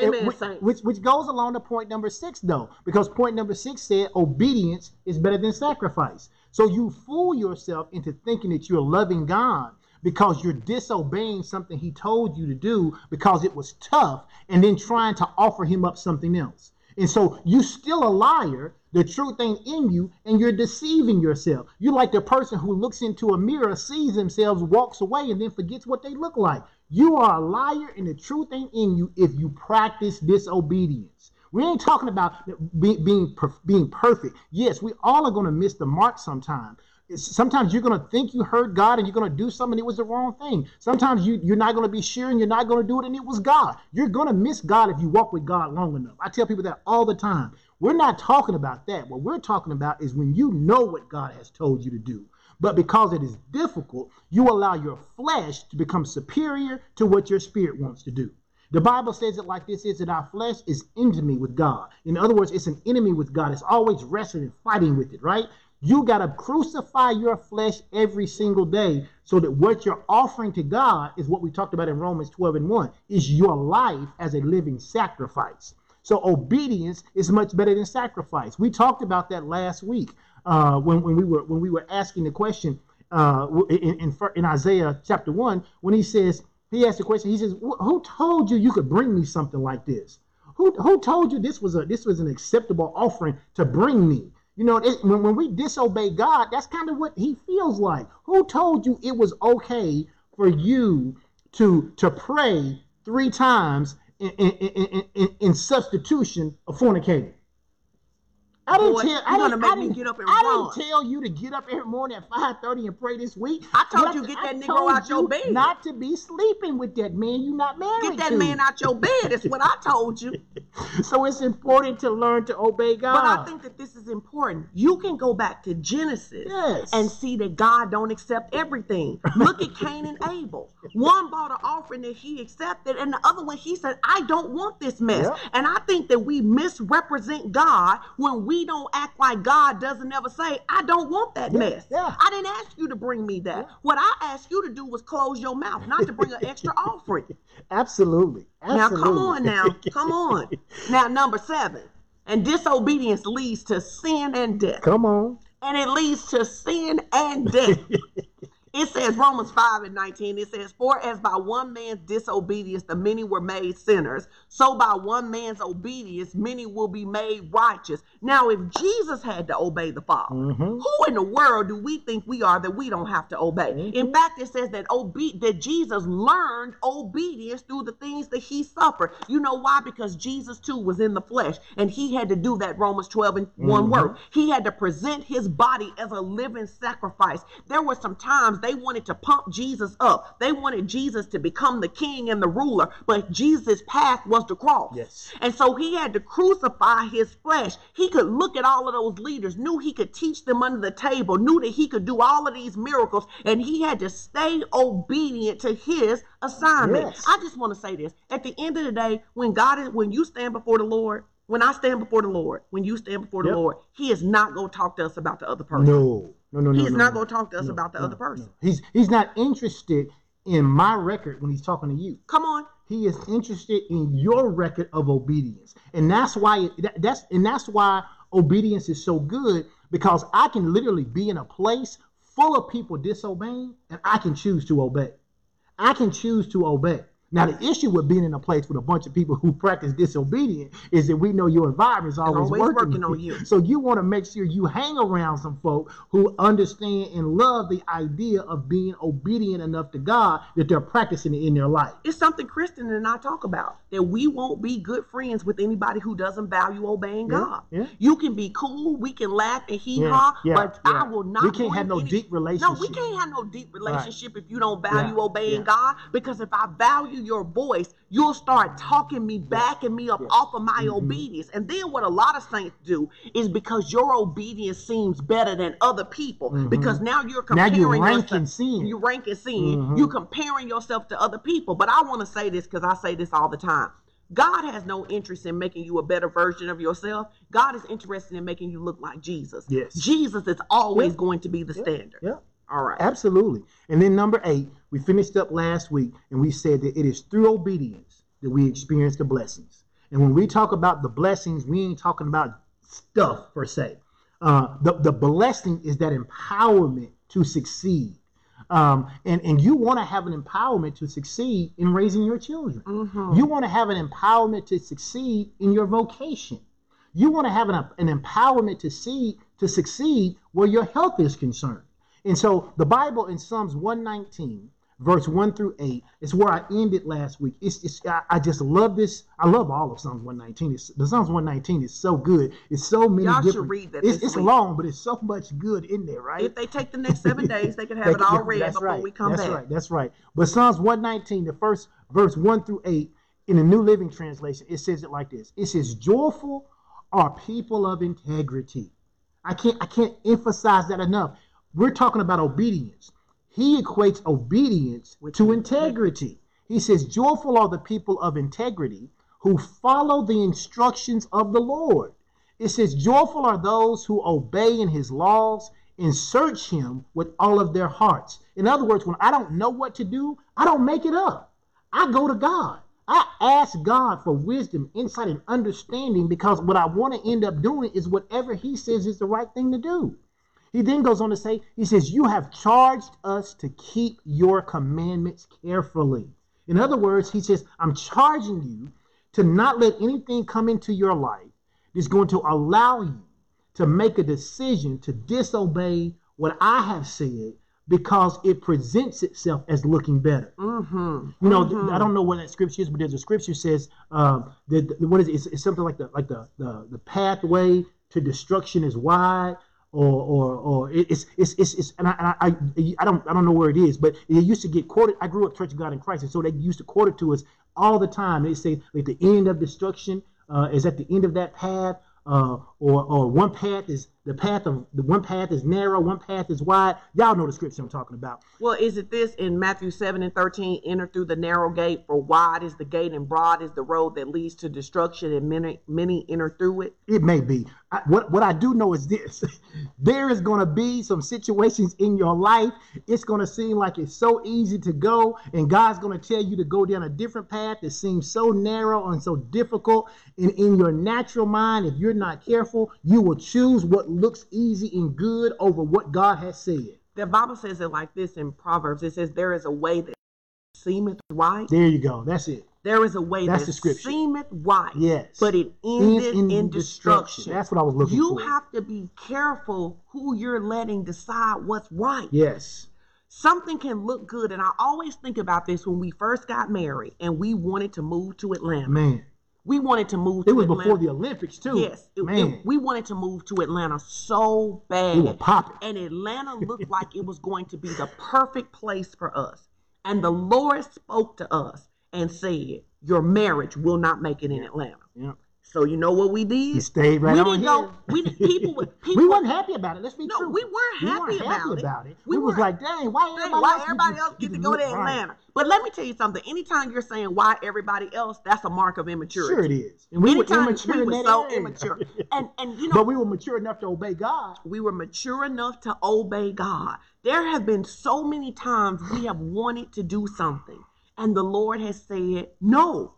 Amen. Which, which, which goes along to point number six, though, because point number six said obedience is better than sacrifice. So you fool yourself into thinking that you're loving God because you're disobeying something he told you to do because it was tough, and then trying to offer him up something else. And so you still a liar. The truth ain't in you, and you're deceiving yourself. You're like the person who looks into a mirror, sees themselves, walks away, and then forgets what they look like. You are a liar, and the truth ain't in you if you practice disobedience. We ain't talking about be, being being perfect. Yes, we all are going to miss the mark sometime. Sometimes you're going to think you heard God and you're going to do something and it was the wrong thing. Sometimes you, you're not going to be sure and you're not going to do it and it was God. You're going to miss God if you walk with God long enough. I tell people that all the time. We're not talking about that. What we're talking about is when you know what God has told you to do, but because it is difficult, you allow your flesh to become superior to what your spirit wants to do. The Bible says it like this, is that our flesh is enemy with God. In other words, it's an enemy with God. It's always wrestling and fighting with it, right? You got to crucify your flesh every single day so that what you're offering to God is what we talked about in Romans twelve and one, is your life as a living sacrifice. So obedience is much better than sacrifice. We talked about that last week uh, when, when we were when we were asking the question uh, in, in, in Isaiah chapter one, when he says, he asked the question, he says, who told you you could bring me something like this? Who who told you this was a this was an acceptable offering to bring me? You know, it, when, when we disobey God, that's kind of what he feels like. Who told you it was okay for you to to pray three times in, in, in, in, in substitution of fornicating? I didn't, Boy, tell, I, didn't, I, didn't, I didn't tell you to get up every morning at five thirty and pray this week. I told not you to, get that I nigga out you your bed. Not to be sleeping with that man you're not married to. Get that to. Man out your bed is what I told you. So it's important to learn to obey God. But I think that this is important. You can go back to Genesis yes. and see that God don't accept everything. Look at Cain and Abel. One bought an offering that he accepted, and the other one he said, I don't want this mess. Yep. And I think that we misrepresent God when we We don't act like God doesn't ever say, I don't want that yeah, mess. Yeah. I didn't ask you to bring me that. Yeah. What I asked you to do was close your mouth, not to bring an extra offering. Absolutely. Absolutely. Now, come on now. Come on. Now, number seven. And disobedience leads to sin and death. Come on. And it leads to sin and death. It says Romans five and nineteen, it says, for as by one man's disobedience, the many were made sinners, so by one man's obedience, many will be made righteous. Now, if Jesus had to obey the Father, mm-hmm. who in the world do we think we are that we don't have to obey? Mm-hmm. In fact, it says that obe- that Jesus learned obedience through the things that he suffered. You know why? Because Jesus too was in the flesh, and he had to do that Romans twelve and one mm-hmm. work. He had to present his body as a living sacrifice. There were some times they wanted to pump Jesus up. They wanted Jesus to become the king and the ruler, but Jesus' path was the cross. Yes. And so he had to crucify his flesh. He could look at all of those leaders, knew he could teach them under the table, knew that he could do all of these miracles, and he had to stay obedient to his assignment. Yes. I just want to say this. At the end of the day, when God is, when you stand before the Lord, when I stand before the Lord, when you stand before the yep. Lord, he is not going to talk to us about the other person. No. No, no, no, he's no, not no, going to talk to us no, about the no, other person. No. He's he's not interested in my record when he's talking to you. Come on. He is interested in your record of obedience, and that's why it, that, that's and that's why obedience is so good, because I can literally be in a place full of people disobeying, and I can choose to obey. I can choose to obey. Now, the issue with being in a place with a bunch of people who practice disobedience is that we know your environment is always, always working, working on you. So you want to make sure you hang around some folk who understand and love the idea of being obedient enough to God that they're practicing it in their life. It's something Kristen and I talk about, that we won't be good friends with anybody who doesn't value obeying yeah, God. Yeah. You can be cool, we can laugh and hee-haw, yeah, yeah, but yeah. I will not. We can't have no any, deep relationship. No, we can't have no deep relationship right. if you don't value yeah, obeying yeah. God, because if I value your voice, you'll start talking me back and me up yes. off of my mm-hmm. obedience. And then what a lot of saints do is, because your obedience seems better than other people, mm-hmm. because now you're comparing now you rank yourself, and sin. You rank and sin. Mm-hmm. You're comparing yourself to other people. But I want to say this, because I say this all the time. God has no interest in making you a better version of yourself. God is interested in making you look like Jesus. Yes. Jesus is always yep. going to be the yep. standard. Yep. All right. Absolutely. And then number eight, we finished up last week and we said that it is through obedience that we experience the blessings. And when we talk about the blessings, we ain't talking about stuff per se. Uh, the, the blessing is that empowerment to succeed. Um, and, and you want to have an empowerment to succeed in raising your children. Mm-hmm. You want to have an empowerment to succeed in your vocation. You want to have an, an empowerment to see, to succeed where your health is concerned. And so the Bible in Psalms one nineteen, verse one through eight, is where I ended last week. It's, it's I, I just love this. I love all of Psalms one nineteen. It's, the Psalms one nineteen is so good. It's so many Y'all different. Y'all should read that. It's, it's long, but it's so much good in there, right? If they take the next seven days, they can have they, it all read before right. we come that's back. That's right. That's right. But Psalms one nineteen, the first verse one through eight, in the New Living Translation, it says it like this. It says, joyful are people of integrity. I can't. I can't emphasize that enough. We're talking about obedience. He equates obedience to integrity. He says, joyful are the people of integrity who follow the instructions of the Lord. It says, joyful are those who obey in his laws and search him with all of their hearts. In other words, when I don't know what to do, I don't make it up. I go to God. I ask God for wisdom, insight, and understanding, because what I want to end up doing is whatever he says is the right thing to do. He then goes on to say, he says, you have charged us to keep your commandments carefully. In other words, he says, I'm charging you to not let anything come into your life that's going to allow you to make a decision to disobey what I have said, because it presents itself as looking better. Mm-hmm. You know, mm-hmm. I don't know what that scripture is, but there's a scripture that says, um, that, what is it? It's, it's something like the, like the, the, the pathway to destruction is wide. Or, or, or it's, it's, it's, it's and I, I, I don't, I don't know where it is, but it used to get quoted. I grew up Church of God in Christ, and so they used to quote it to us all the time. They say, like, the end of destruction uh, is at the end of that path, uh, or, or one path is the path of the one path is narrow, one path is wide. Y'all know the scripture I'm talking about. Well, is it this in Matthew seven and thirteen? Enter through the narrow gate, for wide is the gate and broad is the road that leads to destruction, and many many enter through it. It may be. I, what what I do know is this: there is going to be some situations in your life. It's going to seem like it's so easy to go, and God's going to tell you to go down a different path that seems so narrow and so difficult. And in your natural mind, if you're not careful, you will choose what looks easy and good over what God has said. The Bible says it like this in Proverbs. It says, there is a way that seemeth right. There you go. That's it. There is a way That's that seemeth right, yes. but it ended in, in, in destruction. destruction. That's what I was looking you for. You have to be careful who you're letting decide what's right. Yes. Something can look good. And I always think about this when we first got married and we wanted to move to Atlanta. Man. We wanted to move to Atlanta. It was before the Olympics, too. Yes. It, Man. It, we wanted to move to Atlanta so bad. We were popping. And Atlanta looked like it was going to be the perfect place for us. And the Lord spoke to us and said, your marriage will not make it in Atlanta. Yeah. So you know what we did? We stayed right we on didn't here. Go, we, did, people with, people, we weren't happy about it. Let's be no, true. No, we weren't happy, we weren't happy about, about it. it. We, we was like, dang, why everybody, dang, why everybody else get to go to Atlanta? Right. But let me tell you something. Anytime you're saying why everybody else, that's a mark of immaturity. Sure it is. And we Anytime were immature we were so area. immature. And, and, you know, but we were mature enough to obey God. We were mature enough to obey God. There have been so many times we have wanted to do something, and the Lord has said no.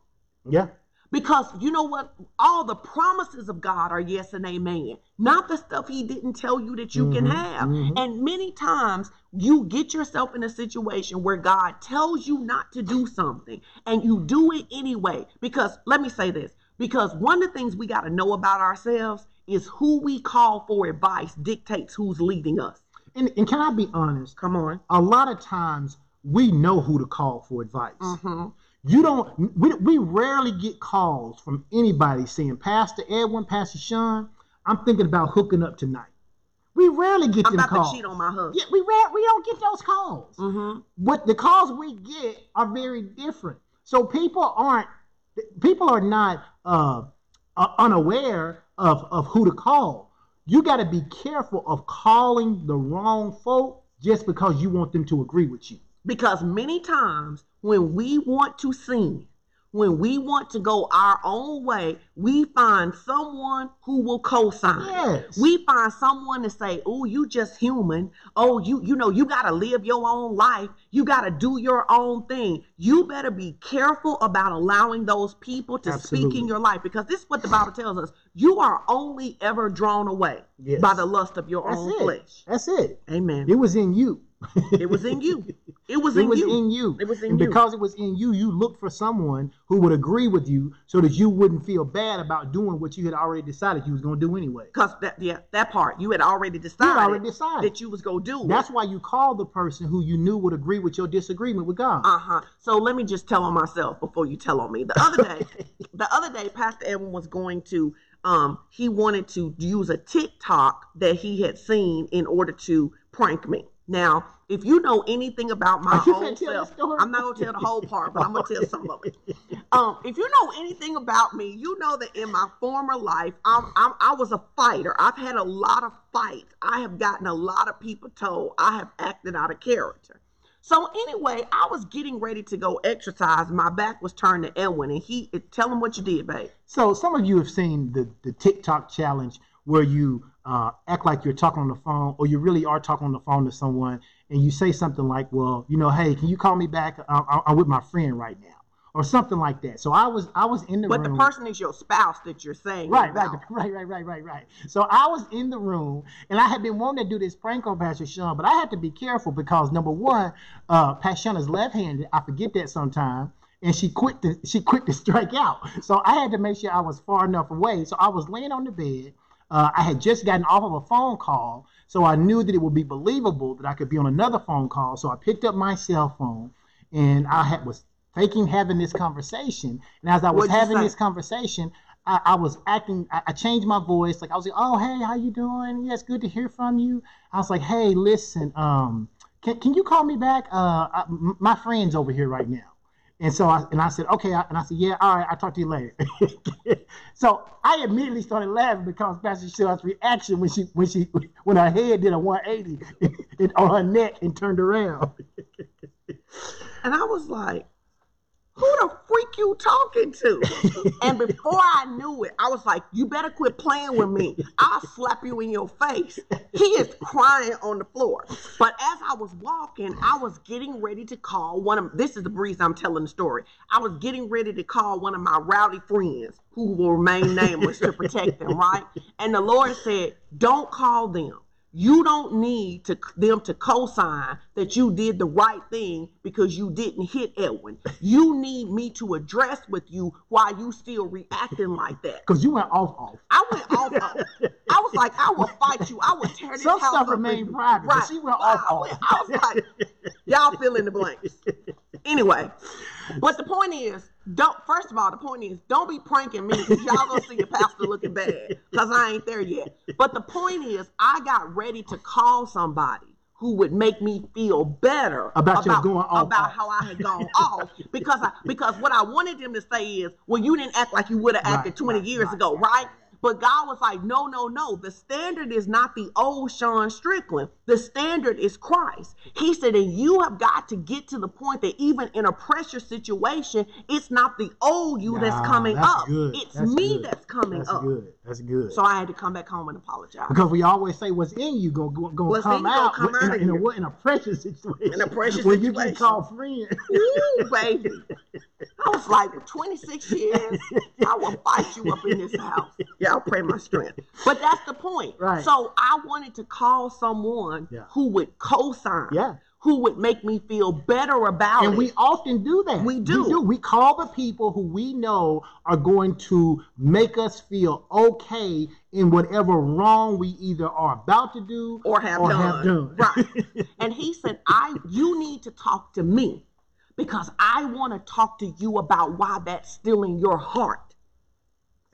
Yeah. Because you know what? All the promises of God are yes and amen. Not the stuff he didn't tell you that you mm-hmm, can have. Mm-hmm. And many times you get yourself in a situation where God tells you not to do something and you do it anyway. Because let me say this, because one of the things we got to know about ourselves is who we call for advice dictates who's leading us. And, and can I be honest? Come on. A lot of times we know who to call for advice. Mm-hmm. You don't, we, we rarely get calls from anybody saying, Pastor Edwin, Pastor Sean, I'm thinking about hooking up tonight. We rarely get I'm them calls. I'm about to cheat on my husband. Yeah, we, rare, we don't get those calls. Mm-hmm. What the calls we get are very different. So people aren't, people are not uh, uh, unaware of, of who to call. You got to be careful of calling the wrong folk just because you want them to agree with you. Because many times when we want to sin, when we want to go our own way, we find someone who will co-sign. Yes. We find someone to say, oh, you just human. Oh, you you know, you got to live your own life. You got to do your own thing. You better be careful about allowing those people to Absolutely. speak in your life, because this is what the Bible tells us. You are only ever drawn away yes. by the lust of your That's own it. flesh. That's it. Amen. It was in you. It was in you. It was, it in, was you. in you. It was in and you. And because it was in you, you looked for someone who would agree with you so that you wouldn't feel bad about doing what you had already decided you was going to do anyway. Because that, yeah, that part, you had already decided, you had already decided that you was going to do it. That's why you called the person who you knew would agree with your disagreement with God. Uh-huh. So let me just tell on myself before you tell on me. The other day, the other day, Pastor Edwin was going to, um, he wanted to use a TikTok that he had seen in order to prank me. Now, if you know anything about my whole self, I'm not going to tell the whole part, but I'm going to tell some of it. Um, if you know anything about me, you know that in my former life, I'm, I'm, I was a fighter. I've had a lot of fights. I have gotten a lot of people told I have acted out of character. So anyway, I was getting ready to go exercise. My back was turned to Edwin, and he, tell him what you did, babe. So some of you have seen the, the TikTok challenge where you uh, act like you're talking on the phone, or you really are talking on the phone to someone, and you say something like, well, you know, hey, can you call me back? I, I, I'm with my friend right now, or something like that. So I was I was in the but room. But the person is your spouse that you're saying. Right, right, right, right, right, right, right. So I was in the room, and I had been wanting to do this prank on Pastor Sean, but I had to be careful because, number one, uh, Pastor Sean is left-handed. I forget that sometimes. And she quit to, she quit to strike out. So I had to make sure I was far enough away. So I was laying on the bed. Uh, I had just gotten off of a phone call, so I knew that it would be believable that I could be on another phone call. So I picked up my cell phone, and I had, was faking having this conversation. And as I was What'd having this conversation, I, I was acting. I, I changed my voice. Like I was like, "Oh, hey, how you doing? Yes, good to hear from you." I was like, "Hey, listen, um, can can you call me back? Uh, I, my friend's over here right now." And so I and I said, okay, I, and I said, yeah, all right, I'll talk to you later. So I immediately started laughing because Pastor Sean's reaction when she when she when her head did a one eighty and on her neck and turned around. And I was like, who the freak you talking to? And before I knew it, I was like, you better quit playing with me. I'll slap you in your face. He is crying on the floor. But as I was walking, I was getting ready to call one of, this is the reason I'm telling the story. I was getting ready to call one of my rowdy friends who will remain nameless to protect them, right? And the Lord said, don't call them. You don't need to them to co-sign that you did the right thing because you didn't hit Edwin. You need me to address with you why you still reacting like that. Because you went off off. I went off off. I was like, I will fight you. I will tear this Some house stuff up remained private, right. But she went off I, off. I was like, y'all fill in the blanks. Anyway, but the point is, don't. First of all, the point is, don't be pranking me because y'all gonna see your pastor looking bad because I ain't there yet. But the point is, I got ready to call somebody who would make me feel better about, about, going off, about off. how I had gone off because I, because what I wanted them to say is, well, you didn't act like you would have acted right, twenty right, years right, ago, right? right? But God was like, no, no, no. The standard is not the old Sean Strickland. The standard is Christ. He said, and you have got to get to the point that even in a pressure situation, it's not the old you nah, that's coming that's up. Good. It's that's me good. that's coming that's up. That's good. That's good. So I had to come back home and apologize. Because we always say what's in you going to go, come out come in, in, a, in a pressure situation. In a pressure when situation. When you get called friend. Ooh, baby. I was like, for twenty-six years, I will fight you up in this house. I'll pray my strength. But that's the point. Right. So I wanted to call someone yeah. who would co-sign, yeah. who would make me feel better about and it. And we often do that. We do. we do. We call the people who we know are going to make us feel okay in whatever wrong we either are about to do or have, or done. have done. Right. And he said, "I, you need to talk to me because I want to talk to you about why that's still in your heart."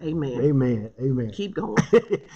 Amen. Amen. Amen. Keep going.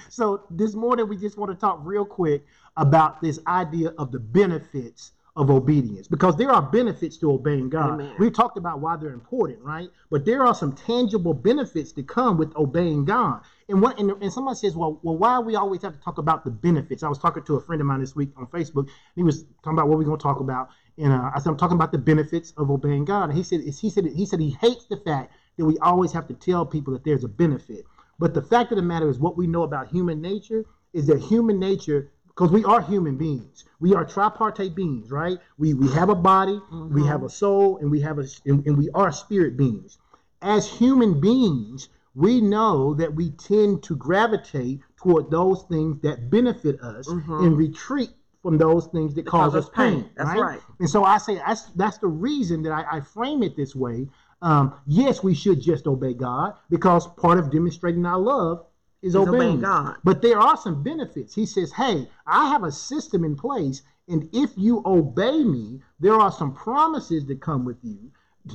So this morning, we just want to talk real quick about this idea of the benefits of obedience, because there are benefits to obeying God. Amen. We've talked about why they're important, right? But there are some tangible benefits that come with obeying God. And what and, and somebody says, well, well, why we always have to talk about the benefits? I was talking to a friend of mine this week on Facebook, and he was talking about what we're going to talk about. And uh, I said, I'm talking about the benefits of obeying God. And he said, he said, he said, he hates the fact that we always have to tell people that there's a benefit. But the fact of the matter is what we know about human nature is that human nature, because we are human beings. We are tripartite beings, right? We we have a body, mm-hmm. we have a soul, and we have a and, and we are spirit beings. As human beings, we know that we tend to gravitate toward those things that benefit us mm-hmm. and retreat from those things that because cause us pain. pain that's right? right. And so I say that's that's the reason that I, I frame it this way. Um, yes, we should just obey God because part of demonstrating our love is obeying, obeying God. But there are some benefits. He says, hey, I have a system in place, and if you obey me, there are some promises that come with you,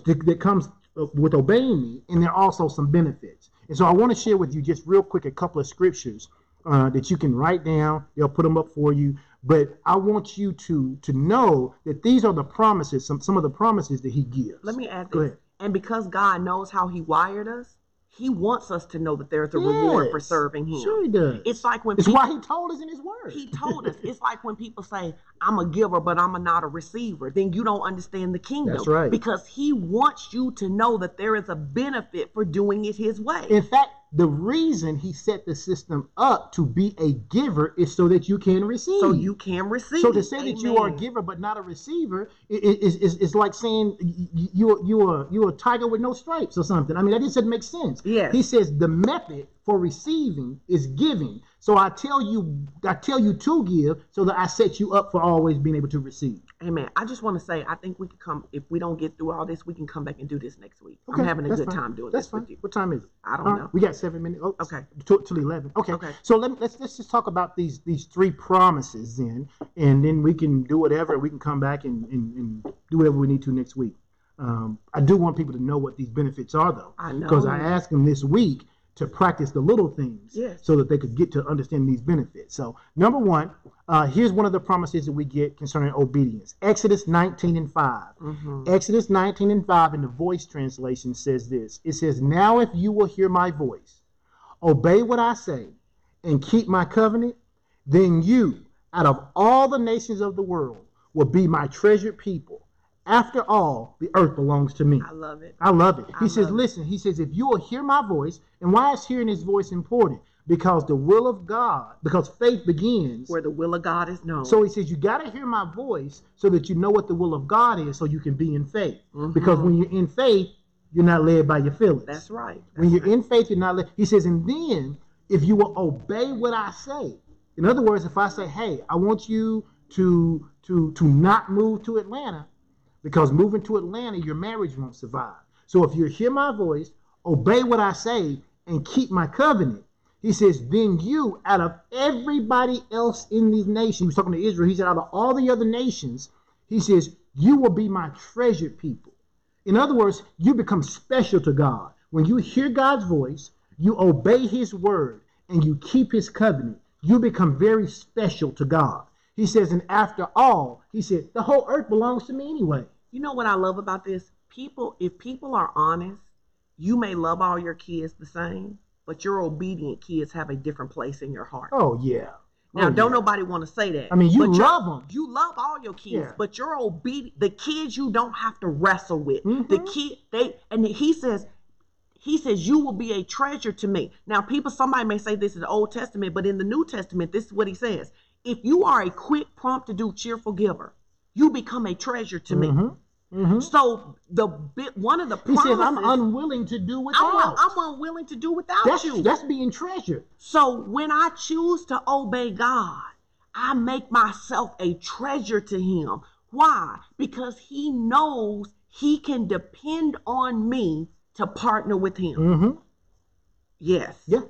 that, that comes with obeying me, and there are also some benefits. And so I want to share with you just real quick a couple of scriptures uh, that you can write down. They'll put them up for you. But I want you to, to know that these are the promises, some, some of the promises that he gives. Let me add Go this. Ahead. And because God knows how he wired us, he wants us to know that there's a yes, reward for serving him. Sure he does. It's like when it's people, why he told us in his word. He told us. It's like when people say, I'm a giver, but I'm a not a receiver. Then you don't understand the kingdom. That's right. Because he wants you to know that there is a benefit for doing it his way. In fact, the reason he set the system up to be a giver is so that you can receive. So you can receive. So to say Amen. that you are a giver but not a receiver is is, is like saying you you are you a tiger with no stripes or something. I mean, that just doesn't make sense. Yes. He says the method for receiving is giving. So I tell you, I tell you to give so that I set you up for always being able to receive. Amen. I just want to say, I think we can come, if we don't get through all this, we can come back and do this next week. Okay, I'm having a good fine. time doing that's this fine. with you. What time is it? I don't all know. Right, we got seven minutes. Oh, okay. Till eleven. Okay. Okay. So let, let's let's just talk about these these three promises then, and then we can do whatever. We can come back and, and, and do whatever we need to next week. Um, I do want people to know what these benefits are, though. I know. Because I asked them this week to practice the little things yes. so that they could get to understand these benefits. So number one, uh, here's one of the promises that we get concerning obedience. Exodus nineteen and five. Mm-hmm. Exodus nineteen and five in the Voice translation says this. It says, now if you will hear my voice, obey what I say, and keep my covenant, then you, out of all the nations of the world, will be my treasured people. After all, the earth belongs to me. I love it. I love it. He says, listen, he says, if you will hear my voice, and why is hearing his voice important? Because the will of God, because faith begins where the will of God is known. So he says, you got to hear my voice so that you know what the will of God is so you can be in faith. Mm-hmm. Because when you're in faith, you're not led by your feelings. That's right. That's when you're right. in faith, you're not led. He says, and then if you will obey what I say, In other words, if I say, hey, I want you to, to, to not move to Atlanta, because moving to Atlanta, your marriage won't survive. So if you hear my voice, obey what I say, and keep my covenant. He says, then you, out of everybody else in these nations, he was talking to Israel, he said, out of all the other nations, he says, you will be my treasured people. In other words, you become special to God. When you hear God's voice, you obey his word, and you keep his covenant. You become very special to God. He says, and after all, he said, the whole earth belongs to me anyway. You know what I love about this? People, if people are honest, you may love all your kids the same, but your obedient kids have a different place in your heart. Oh, yeah. Now, oh, don't yeah. nobody want to say that. I mean, you love them. You love all your kids, yeah. but your obedient, the kids you don't have to wrestle with. Mm-hmm. The kid, they, and he says, he says, you will be a treasure to me. Now, people, somebody may say this is the Old Testament, but in the New Testament, this is what he says. If you are a quick, prompt to do, cheerful giver, you become a treasure to mm-hmm. me. Mm-hmm. So the bit one of the promises, he says, I'm unwilling to do without. I'm, I'm unwilling to do without that's, you. That's being treasured. So when I choose to obey God, I make myself a treasure to him. Why? Because he knows he can depend on me to partner with him. Mm-hmm. Yes. Yeah.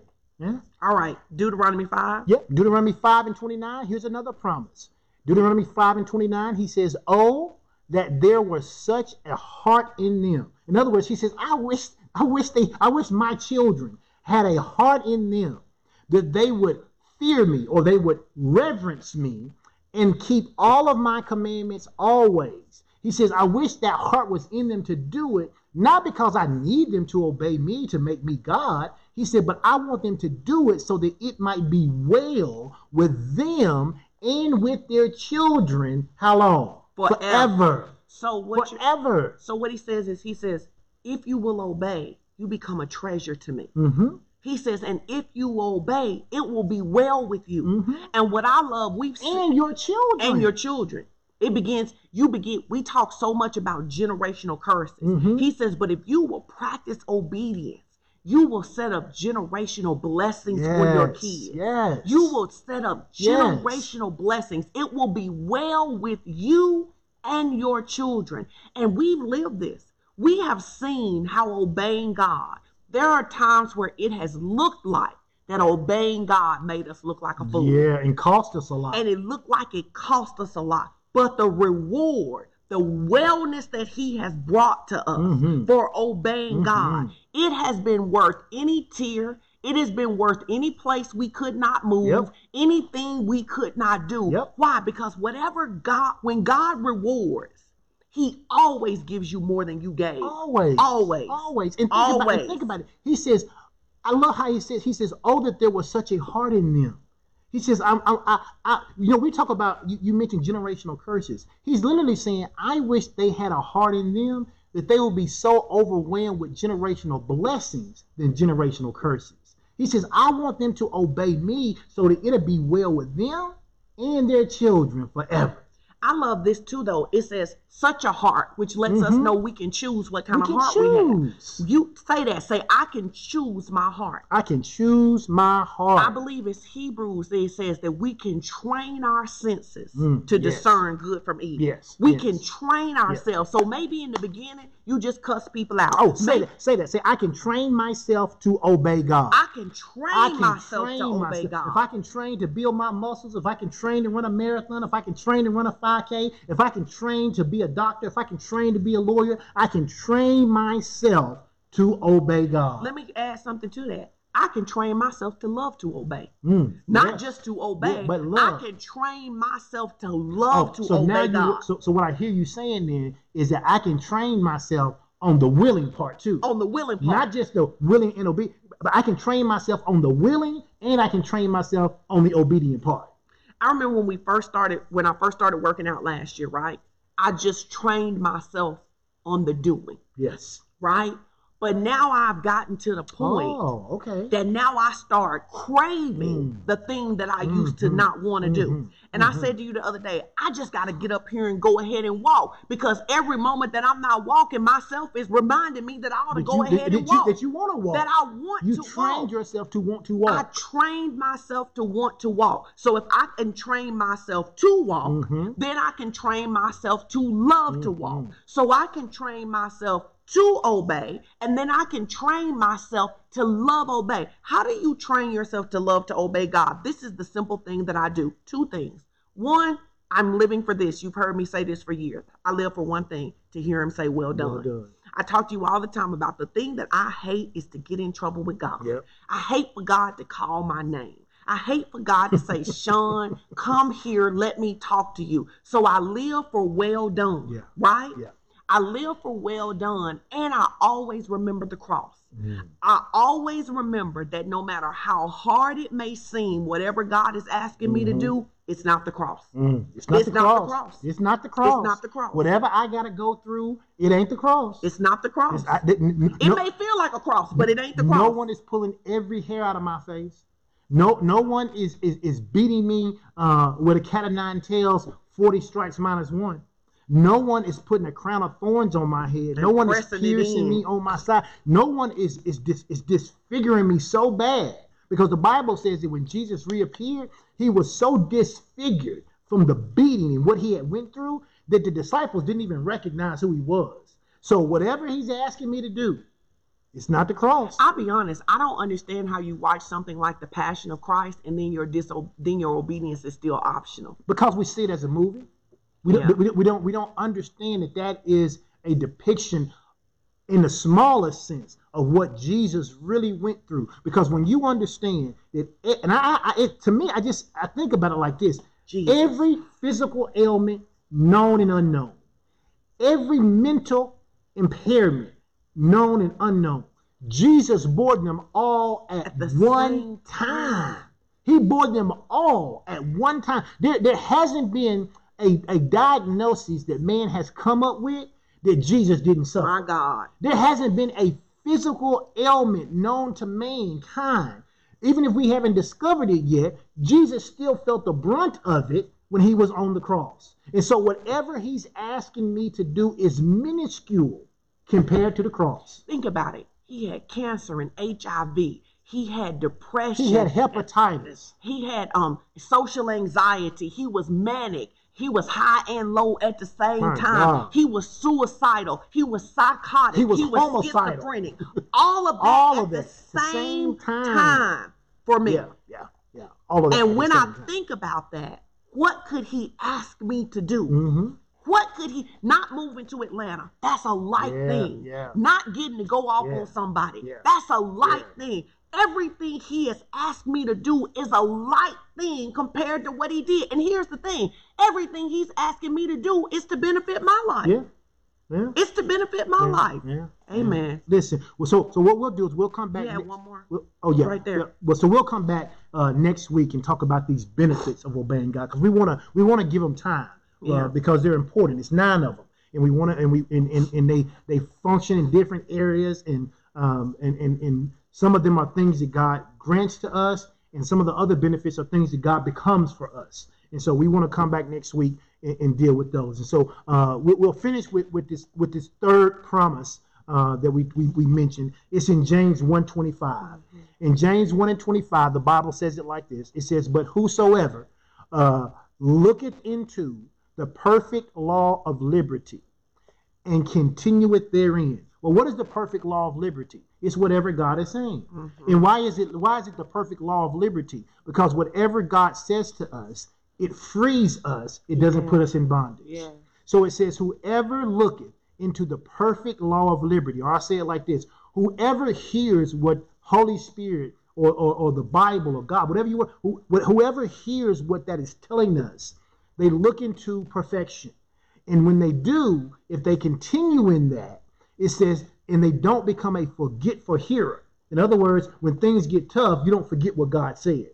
Yeah. All right. Deuteronomy five. Yep. Yeah. Deuteronomy five and twenty-nine. Here's another promise. Deuteronomy five and twenty-nine. He says, oh, that there was such a heart in them. In other words, he says, I wish, I wish they, I wish my children had a heart in them that they would fear me, or they would reverence me, and keep all of my commandments always. He says, I wish that heart was in them to do it, not because I need them to obey me to make me God. He said, but I want them to do it so that it might be well with them and with their children. How long? Forever. Forever. So what Forever. So what he says is, he says, if you will obey, you become a treasure to me. Mm-hmm. He says, and if you obey, it will be well with you. Mm-hmm. And what I love, we've seen. And your children. And your children. It begins, you begin, we talk so much about generational curses. Mm-hmm. He says, but if you will practice obedience, you will set up generational blessings yes, for your kids. Yes. You will set up generational yes. blessings. It will be well with you and your children. And we've lived this. We have seen how obeying God, there are times where it has looked like that obeying God made us look like a fool. Yeah, and cost us a lot. And it looked like it cost us a lot. But the reward, the wellness that he has brought to us mm-hmm. for obeying mm-hmm. God, it has been worth any tear. It has been worth any place we could not move, yep. anything we could not do. Yep. Why? Because whatever God, when God rewards, he always gives you more than you gave. Always. Always. Always. And think, always. About, and think about it. He says, I love how he says, he says, oh, that there was such a heart in them. He says, I'm, I'm, I, I, you know, we talk about, you, you mentioned generational curses. He's literally saying, I wish they had a heart in them that they would be so overwhelmed with generational blessings than generational curses. He says, I want them to obey me so that it'll be well with them and their children forever. I love this too, though. It says such a heart, which lets mm-hmm. us know we can choose what kind we of heart choose. we have. You say that. Say, I can choose my heart. I can choose my heart. I believe it's Hebrews that it says that we can train our senses mm, to yes. discern good from evil. Yes. We yes. can train ourselves. Yes. So maybe in the beginning, you just cuss people out. Oh, say maybe, that. Say that. Say, I can train myself to obey God. I can train I can myself train to obey myself. God. If I can train to build my muscles, if I can train to run a marathon, if I can train to run a five K, if I can train to be a doctor, if I can train to be a lawyer, I can train myself to obey God. Let me add something to that. I can train myself to love to obey. Mm, Not yes. just to obey, yeah, but love. I can train myself to love oh, to so obey now you, God. So, so what I hear you saying then is that I can train myself on the willing part too. On the willing part. Not just the willing and obedient, but I can train myself on the willing and I can train myself on the obedient part. I remember when we first started, when I first started working out last year, right? I just trained myself on the doing. Yes. Right? But now I've gotten to the point oh, okay. that now I start craving mm. the thing that I mm-hmm. used to not want to mm-hmm. do. And mm-hmm. I said to you the other day, I just got to get up here and go ahead and walk, because every moment that I'm not walking, myself is reminding me that I ought to go ahead and walk. That you want to walk. That I want to walk. You trained yourself to want to walk. I trained myself to want to walk. So if I can train myself to walk, mm-hmm. then I can train myself to love mm-hmm. to walk. So I can train myself to obey, and then I can train myself to love obey. How do you train yourself to love to obey God? This is the simple thing that I do. Two things. One, I'm living for this. You've heard me say this for years. I live for one thing, to hear him say, well done. Well done. I talk to you all the time about the thing that I hate is to get in trouble with God. Yep. I hate for God to call my name. I hate for God to say, Sean, come here, let me talk to you. So I live for well done, yeah. right? Yeah. I live for well done, and I always remember the cross. Mm. I always remember that no matter how hard it may seem, whatever God is asking mm-hmm. me to do, it's not the cross. Mm. It's, not, it's the not, cross. not the cross. It's not the cross. It's not the cross. Whatever I got to go through, it ain't the cross. It's not the cross. I, it no, may feel like a cross, but it ain't the cross. No one is pulling every hair out of my face. No, no one is, is, is beating me uh, with a cat of nine tails, forty strikes minus one. No one is putting a crown of thorns on my head. No one is piercing me on my side. No one is is dis, is disfiguring me so bad, because the Bible says that when Jesus reappeared, he was so disfigured from the beating and what he had went through that the disciples didn't even recognize who he was. So whatever he's asking me to do, it's not the cross. I'll be honest. I don't understand how you watch something like The Passion of Christ and then your diso- then your obedience is still optional. Because we see it as a movie. We, yeah. don't, we, we don't we don't understand that that is a depiction in the smallest sense of what Jesus really went through. Because when you understand that, it, and I, I it, to me, I just I think about it like this: Jesus. Every physical ailment known and unknown, every mental impairment known and unknown, Jesus bore them all at, at the one time. time. He bore them all at one time. There there hasn't been A, a diagnosis that man has come up with that Jesus didn't suffer. My God. There hasn't been a physical ailment known to mankind. Even if we haven't discovered it yet, Jesus still felt the brunt of it when he was on the cross. And so whatever he's asking me to do is minuscule compared to the cross. Think about it. He had cancer and H I V. He had depression. He had hepatitis. He had um social anxiety. He was manic. He was high and low at the same My time. God. He was suicidal. He was psychotic. He was, he was schizophrenic. All of that all at of the, same the same time, time for me. Yeah, yeah, yeah. All of that. And when I time. think about that, what could he ask me to do? Mm-hmm. What could he? Not moving to Atlanta. That's a light yeah, thing. Yeah. Not getting to go off yeah. on somebody. Yeah. That's a light yeah. thing. Everything he has asked me to do is a light thing compared to what he did. And here's the thing. Everything he's asking me to do is to benefit my life. Yeah. Yeah. It's to benefit my yeah. life. Yeah. Amen. Yeah. Listen, well, so so what we'll do is we'll come back. Yeah, next, one more. We'll, oh, yeah. Right there. Yeah. Well, so we'll come back uh, next week and talk about these benefits of obeying God, because we want to we want to give them time uh, yeah. because they're important. It's nine of them. And we want to and we and, and, and they they function in different areas, and um and and, and some of them are things that God grants to us, and some of the other benefits are things that God becomes for us. And so we want to come back next week and, and deal with those. And so uh, we, we'll finish with, with this with this third promise uh, that we, we we mentioned. It's in James one twenty-five. In James one and twenty-five, the Bible says it like this. It says, "But whosoever uh, looketh into the perfect law of liberty and continueth therein." Well, what is the perfect law of liberty? It's whatever God is saying. Mm-hmm. And why is it why is it the perfect law of liberty? Because whatever God says to us, it frees us. It doesn't yeah. put us in bondage. Yeah. So it says, whoever looketh into the perfect law of liberty, or I say it like this, whoever hears what Holy Spirit or, or, or the Bible or God, whatever you want, who, whoever hears what that is telling us, they look into perfection. And when they do, if they continue in that, it says, and they don't become a forgetful hearer. In other words, when things get tough, you don't forget what God said.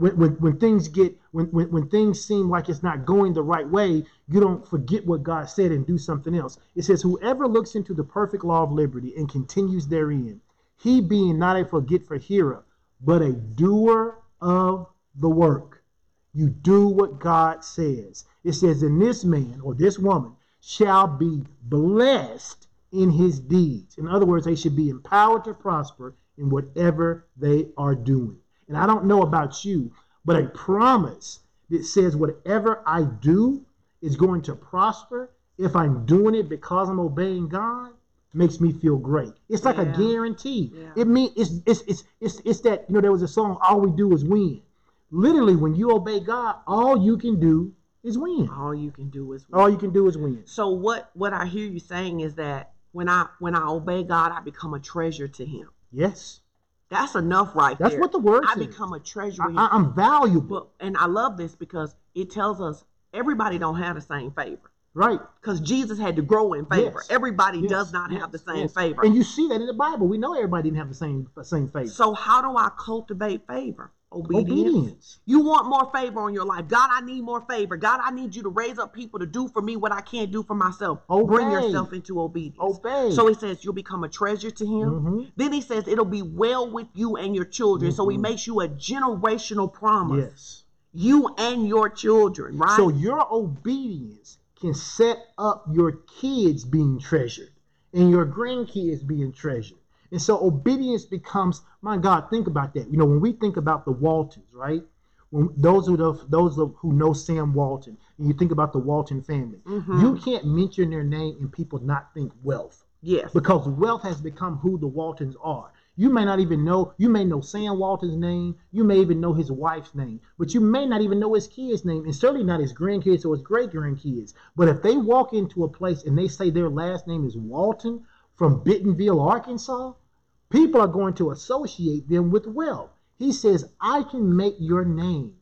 When, when, when things get, when, when, when things seem like it's not going the right way, you don't forget what God said and do something else. It says, whoever looks into the perfect law of liberty and continues therein, he being not a forgetful hearer, but a doer of the work. You do what God says. It says, and this man or this woman shall be blessed in his deeds. In other words, they should be empowered to prosper in whatever they are doing. And I don't know about you, but a promise that says whatever I do is going to prosper if I'm doing it because I'm obeying God makes me feel great. It's like yeah. a guarantee. Yeah. It means it's, it's it's it's it's that, you know, there was a song, all we do is win. Literally, when you obey God, all you can do is win. All you can do is win. All you can do is win. So what what I hear you saying is that when I when I obey God, I become a treasure to him. Yes. That's enough right there. That's what the word says. I become a treasure. I, I'm valuable. But, and I love this because it tells us everybody don't have the same favor. Right. Because Jesus had to grow in favor. Yes. Everybody yes. does not yes. have the same yes. favor. And you see that in the Bible. We know everybody didn't have the same, the same favor. So how do I cultivate favor? Obedience. Obedience. You want more favor on your life. God, I need more favor. God, I need you to raise up people to do for me what I can't do for myself. Obey. Bring yourself into obedience. Obey. So he says you'll become a treasure to him. Mm-hmm. Then he says it'll be well with you and your children. Mm-hmm. So he makes you a generational promise. Yes. You and your children, right? So your obedience can set up your kids being treasured and your grandkids being treasured. And so obedience becomes, my God, think about that. You know, when we think about the Waltons, right? When those who the, those who know Sam Walton, and you think about the Walton family, mm-hmm. you can't mention their name and people not think wealth. Yes. Because wealth has become who the Waltons are. You may not even know, you may know Sam Walton's name, you may even know his wife's name, but you may not even know his kid's name, and certainly not his grandkids or his great-grandkids. But if they walk into a place and they say their last name is Walton from Bentonville, Arkansas, people are going to associate them with wealth. He says, I can make your name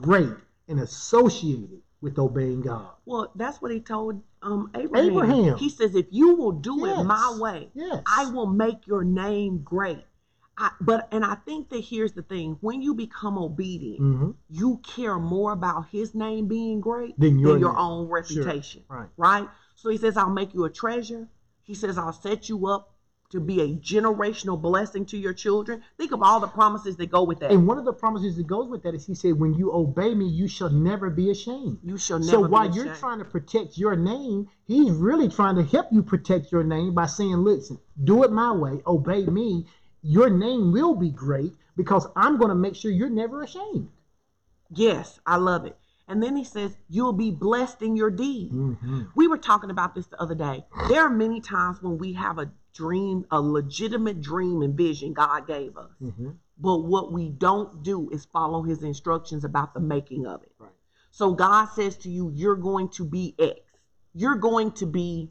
great and associated with obeying God. Well, that's what he told um, Abraham. Abraham. He says, if you will do yes. it my way, yes. I will make your name great. I, but and I think that here's the thing. When you become obedient, mm-hmm. you care more about his name being great than your, than your own reputation. Sure. Right. right? So he says, I'll make you a treasure. He says, I'll set you up to be a generational blessing to your children. Think of all the promises that go with that. And one of the promises that goes with that is he said, when you obey me, you shall never be ashamed. You shall never be ashamed. So while you're trying to protect your name, he's really trying to help you protect your name by saying, listen, do it my way, obey me. Your name will be great because I'm going to make sure you're never ashamed. Yes, I love it. And then he says, you'll be blessed in your deed. Mm-hmm. We were talking about this the other day. There are many times when we have a dream, a legitimate dream and vision God gave us. Mm-hmm. But what we don't do is follow his instructions about the making of it. Right. So God says to you, you're going to be X. You're going to be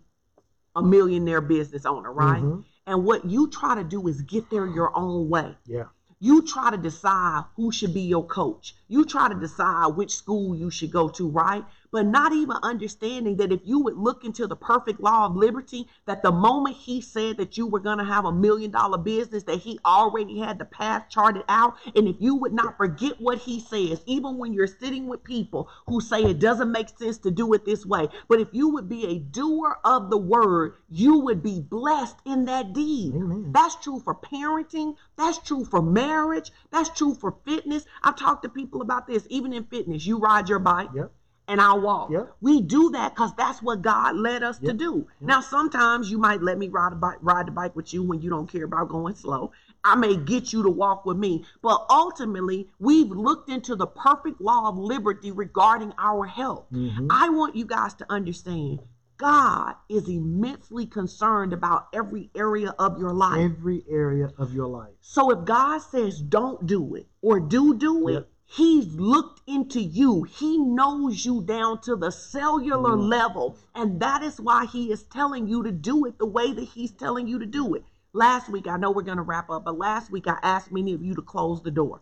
a millionaire business owner, right? Mm-hmm. And what you try to do is get there your own way. Yeah. You try to decide who should be your coach. You try to decide which school you should go to, right? But not even understanding that if you would look into the perfect law of liberty, that the moment he said that you were going to have a million dollar business, that he already had the path charted out. And if you would not forget what he says, even when you're sitting with people who say it doesn't make sense to do it this way, but if you would be a doer of the word, you would be blessed in that deed. Amen. That's true for parenting. That's true for marriage. That's true for fitness. I've talked to people about this, even in fitness. You ride your bike. Yep. And I walk. Yep. We do that because that's what God led us yep. to do. Yep. Now, sometimes you might let me ride a bike, ride the bike with you when you don't care about going slow. I may get you to walk with me. But ultimately, we've looked into the perfect law of liberty regarding our health. Mm-hmm. I want you guys to understand God is immensely concerned about every area of your life. Every area of your life. So if God says don't do it or do do yep. it, he's looked into you. He knows you down to the cellular mm. level. And that is why he is telling you to do it the way that he's telling you to do it. Last week, I know we're going to wrap up, but last week I asked many of you to close the door.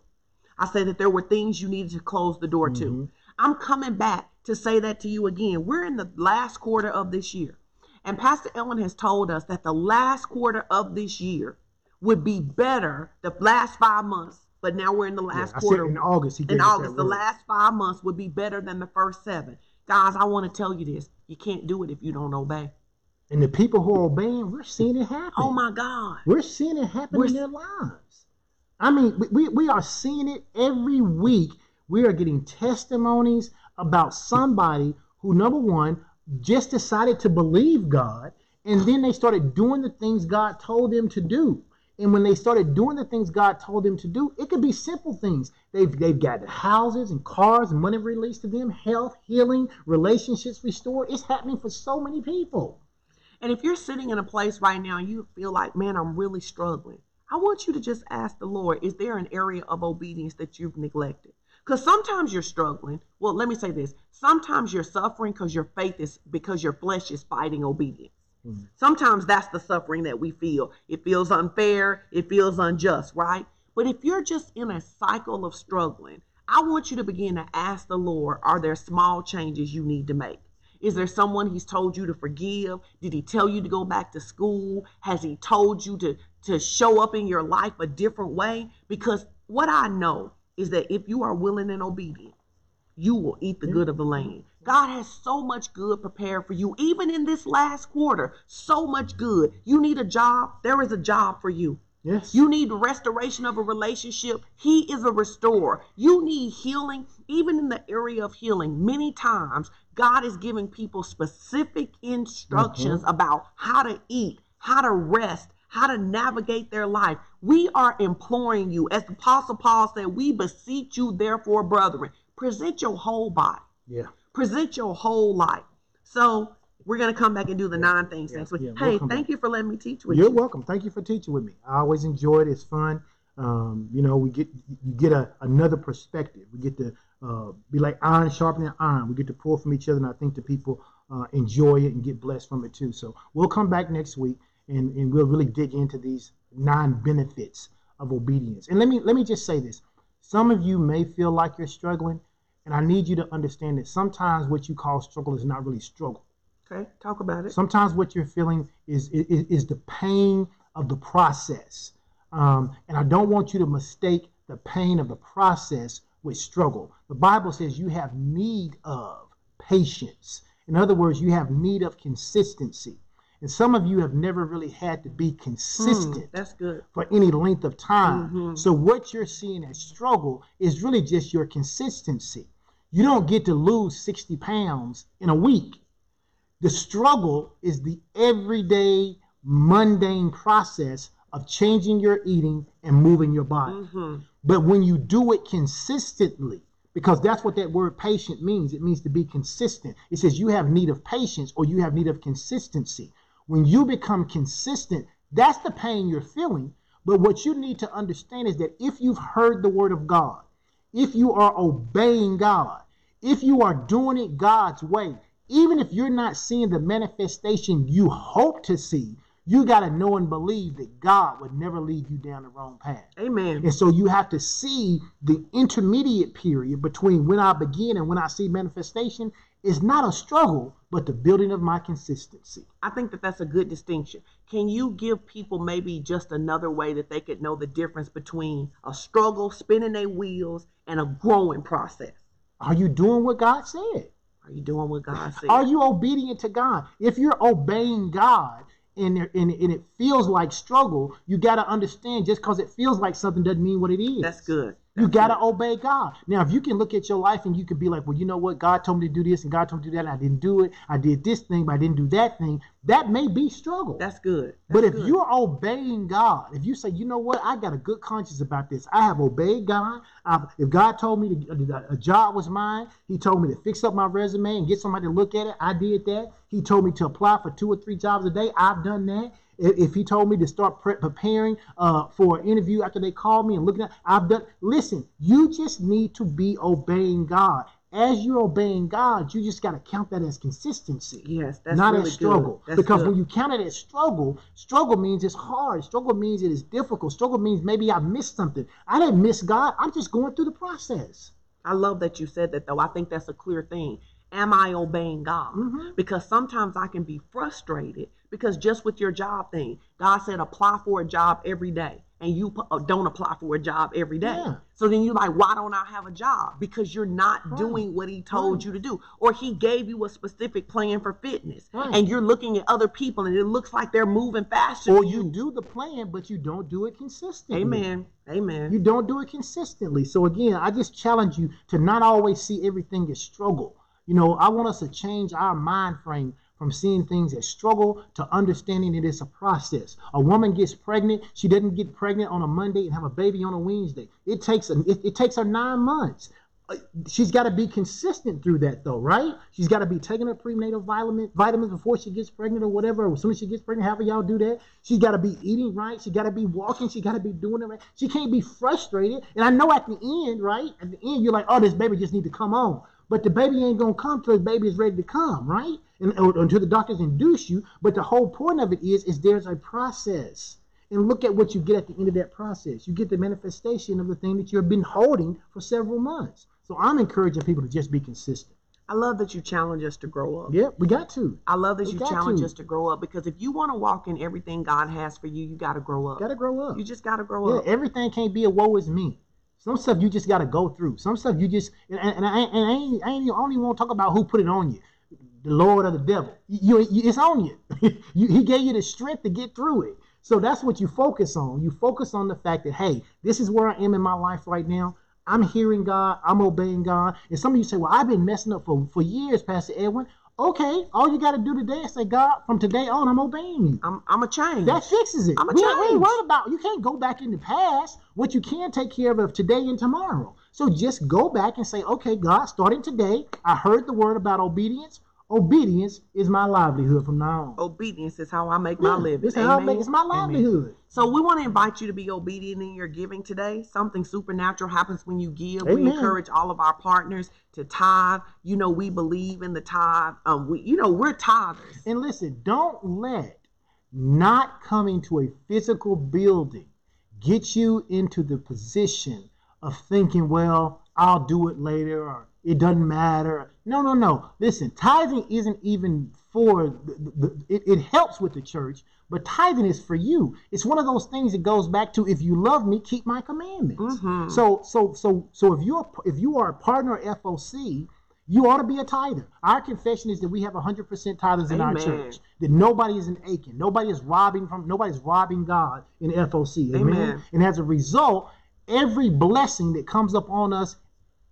I said that there were things you needed to close the door mm-hmm. to. I'm coming back to say that to you again. We're in the last quarter of this year. And Pastor Ellen has told us that the last quarter of this year would be better, the last five months, But now we're in the last yeah, quarter. In August. He in August. The last five months would be better than the first seven. Guys, I want to tell you this. You can't do it if you don't obey. And the people who are obeying, we're seeing it happen. Oh, my God. We're seeing it happen we're in their lives. I mean, we, we are seeing it every week. We are getting testimonies about somebody who, number one, just decided to believe God, and then they started doing the things God told them to do. And when they started doing the things God told them to do, it could be simple things. They've, they've got houses and cars and money released to them, health, healing, relationships restored. It's happening for so many people. And if you're sitting in a place right now and you feel like, man, I'm really struggling, I want you to just ask the Lord, is there an area of obedience that you've neglected? Because sometimes you're struggling. Well, let me say this. Sometimes you're suffering because your faith is, because your flesh is fighting obedience. Mm-hmm. Sometimes that's the suffering that we feel. It feels unfair. It feels unjust, right? But if you're just in a cycle of struggling, I want you to begin to ask the Lord, are there small changes you need to make? Is there someone he's told you to forgive? Did he tell you to go back to school? Has he told you to, to show up in your life a different way? Because what I know is that if you are willing and obedient, you will eat the good of the land. God has so much good prepared for you. Even in this last quarter, so much good. You need a job. There is a job for you. Yes. You need restoration of a relationship. He is a restorer. You need healing. Even in the area of healing, many times God is giving people specific instructions mm-hmm. about how to eat, how to rest, how to navigate their life. We are imploring you. As the Apostle Paul said, we beseech you, therefore, brethren, present your whole body. Yeah. Present your whole life. So we're going to come back and do the nine things yeah, next week. Yeah, hey, we'll thank back. you for letting me teach with You're you. You're welcome. Thank you for teaching with me. I always enjoy it. It's fun. Um, you know, we get you get a, another perspective. We get to uh, be like iron sharpening iron. We get to pull from each other, and I think the people uh, enjoy it and get blessed from it too. So we'll come back next week, and, and we'll really dig into these nine benefits of obedience. And let me let me just say this. Some of you may feel like you're struggling, and I need you to understand that sometimes what you call struggle is not really struggle. Okay, talk about it. Sometimes what you're feeling is is, is the pain of the process. Um, and I don't want you to mistake the pain of the process with struggle. The Bible says you have need of patience. In other words, you have need of consistency. And some of you have never really had to be consistent mm, that's good. for any length of time. Mm-hmm. So what you're seeing as struggle is really just your consistency. You don't get to lose sixty pounds in a week. The struggle is the everyday, mundane process of changing your eating and moving your body. Mm-hmm. But when you do it consistently, because that's what that word patient means. It means to be consistent. It says you have need of patience or you have need of consistency. When you become consistent, that's the pain you're feeling. But what you need to understand is that if you've heard the word of God, if you are obeying God, if you are doing it God's way, even if you're not seeing the manifestation you hope to see, you got to know and believe that God would never lead you down the wrong path. Amen. And so you have to see the intermediate period between when I begin and when I see manifestation is not a struggle, but the building of my consistency. I think that that's a good distinction. Can you give people maybe just another way that they could know the difference between a struggle, spinning their wheels, and a growing process? Are you doing what God said? Are you doing what God said? Are you obedient to God? If you're obeying God, And, there, and, and it feels like struggle, you got to understand just because it feels like something doesn't mean what it is. That's good. That's you got to obey God. Now, if you can look at your life and you can be like, well, you know what? God told me to do this and God told me to do that and I didn't do it. I did this thing, but I didn't do that thing. That may be struggle. That's good. That's but if good. You're obeying God, if you say, you know what? I got a good conscience about this. I have obeyed God. I've, if God told me to, a job was mine, he told me to fix up my resume and get somebody to look at it. I did that. He told me to apply for two or three jobs a day. I've done that. If he told me to start pre preparing uh, for an interview after they called me and looking at, I've done. Listen, you just need to be obeying God. As you're obeying God, you just got to count that as consistency. Yes, that's not really as struggle. That's because good. When you count it as struggle, struggle means it's hard. Struggle means it is difficult. Struggle means maybe I missed something. I didn't miss God. I'm just going through the process. I love that you said that, though. I think that's a clear thing. Am I obeying God? Mm-hmm. Because sometimes I can be frustrated because just with your job thing, God said apply for a job every day. and you don't apply for a job every day. Yeah. So then you're like, why don't I have a job? Because you're not right. doing what he told right. you to do. Or he gave you a specific plan for fitness. Right. And you're looking at other people and it looks like they're moving faster. Or you do the plan, but you don't do it consistently. Amen. Amen. You don't do it consistently. So again, I just challenge you to not always see everything as struggle. You know, I want us to change our mind frame from seeing things as struggle to understanding it is a process. A woman gets pregnant. She doesn't get pregnant on a Monday and have a baby on a Wednesday. It takes a, it, it takes her nine months. She's got to be consistent through that, though, right? She's got to be taking her prenatal vitamin, vitamins before she gets pregnant or whatever. As soon as she gets pregnant, however y'all do that. She's got to be eating right. She's got to be walking. She's got to be doing it right. She can't be frustrated. And I know at the end, right, at the end, you're like, oh, this baby just need to come on. But the baby ain't going to come till the baby is ready to come, right? And, or, or until the doctors induce you. But the whole point of it is, is there's a process. And look at what you get at the end of that process. You get the manifestation of the thing that you've been holding for several months. So I'm encouraging people to just be consistent. I love that you challenge us to grow up. Yeah, we got to. I love that we you challenge to. us to grow up, because if you want to walk in everything God has for you, you got to grow up. Got to grow up. You just got to grow yeah, up. Everything can't be a woe is me. Some stuff you just got to go through. Some stuff you just, and, and, I, and I, ain't, I, ain't, I don't even want to talk about who put it on you. The Lord or the devil. You, you, it's on you. you. He gave you the strength to get through it. So that's what you focus on. You focus on the fact that, hey, this is where I am in my life right now. I'm hearing God. I'm obeying God. And some of you say, well, I've been messing up for, for years, Pastor Edwin. Okay, all you got to do today is say, God, from today on, I'm obeying you. I'm, I'm a change. That fixes it. I'm a we, change. We ain't worried about, you can't go back in the past. What you can take care of is today and tomorrow. So just go back and say, okay, God, starting today, I heard the word about obedience. Obedience is my livelihood from now on. Obedience is how I make my yeah, living. It's, how I make, it's my livelihood. Amen. So we want to invite you to be obedient in your giving today. Something supernatural happens when you give. Amen. We encourage all of our partners to tithe. You know, we believe in the tithe. Um, we, you know, we're tithers. And listen, don't let not coming to a physical building get you into the position of thinking, well, I'll do it later, or it doesn't matter. No, no, no. Listen, tithing isn't even for, the, the, it, it helps with the church, but tithing is for you. It's one of those things that goes back to, if you love me, keep my commandments. Mm-hmm. So, so, so, so if you're, if you are a partner at F O C, you ought to be a tither. Our confession is that we have one hundred percent tithers in Amen. Our church. That nobody is an aching. Nobody is robbing from, nobody's robbing God in F O C. Amen. Amen. And as a result, every blessing that comes up on us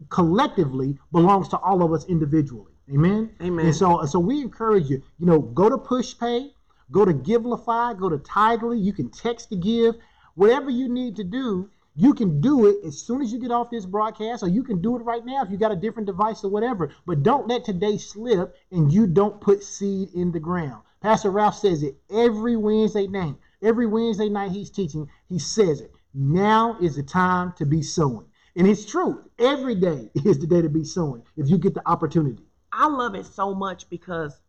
collectively belongs to all of us individually. Amen. Amen. And so, so we encourage you, you know, go to PushPay, go to Givelify, go to Tidely. You can text to give, whatever you need to do. You can do it as soon as you get off this broadcast, or you can do it right now if you got a different device or whatever, but don't let today slip and you don't put seed in the ground. Pastor Ralph says it every Wednesday night, every Wednesday night he's teaching. He says it. Now is the time to be sowing. And it's true. Every day is the day to be sowing if you get the opportunity. I love it so much because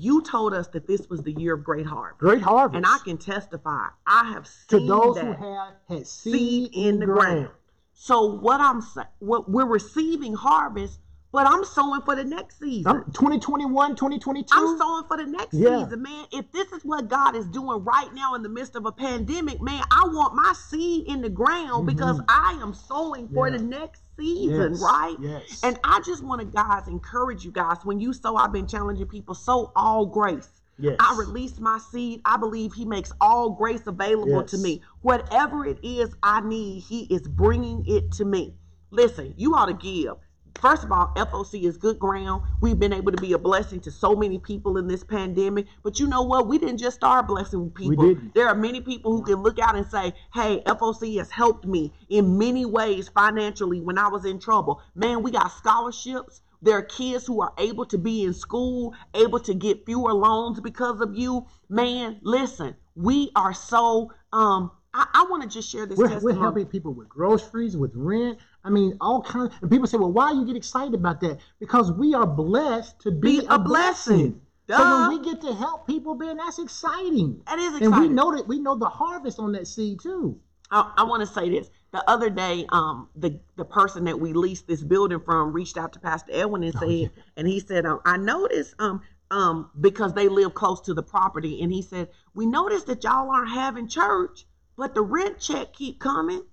you told us that this was the year of great harvest. Great harvest. And I can testify. I have seen to those that who have had seed, seed in the ground. ground. So what I'm what we're receiving harvest, but I'm sowing for the next season. I'm twenty twenty-one, twenty twenty-two. I'm sowing for the next yeah. season, man. If this is what God is doing right now in the midst of a pandemic, man, I want my seed in the ground, mm-hmm. because I am sowing yeah. for the next season, yes. right? Yes. And I just want to, guys, encourage you guys. When you sow, I've been challenging people, sow all grace. Yes. I release my seed. I believe he makes all grace available yes. to me. Whatever it is I need, he is bringing it to me. Listen, you ought to give. First of all, F O C is good ground. We've been able to be a blessing to so many people in this pandemic. But you know what? We didn't just start blessing people. There are many people who can look out and say, hey, F O C has helped me in many ways financially when I was in trouble. Man, we got scholarships. There are kids who are able to be in school, able to get fewer loans because of you. Man, listen, we are so... um. I, I want to just share this we're, testimony. We're helping people with groceries, with rent. I mean, all kinds. And people say, well, why you get excited about that? Because we are blessed to be, be a, a blessing. blessing. So when we get to help people, man, that's exciting. That is exciting. And we know that we know the harvest on that seed, too. I, I want to say this. The other day, um, the, the person that we leased this building from reached out to Pastor Edwin and said, oh, yeah. and he said, um, I noticed um, um, because they live close to the property. And he said, we noticed that y'all aren't having church. But the rent check keep coming,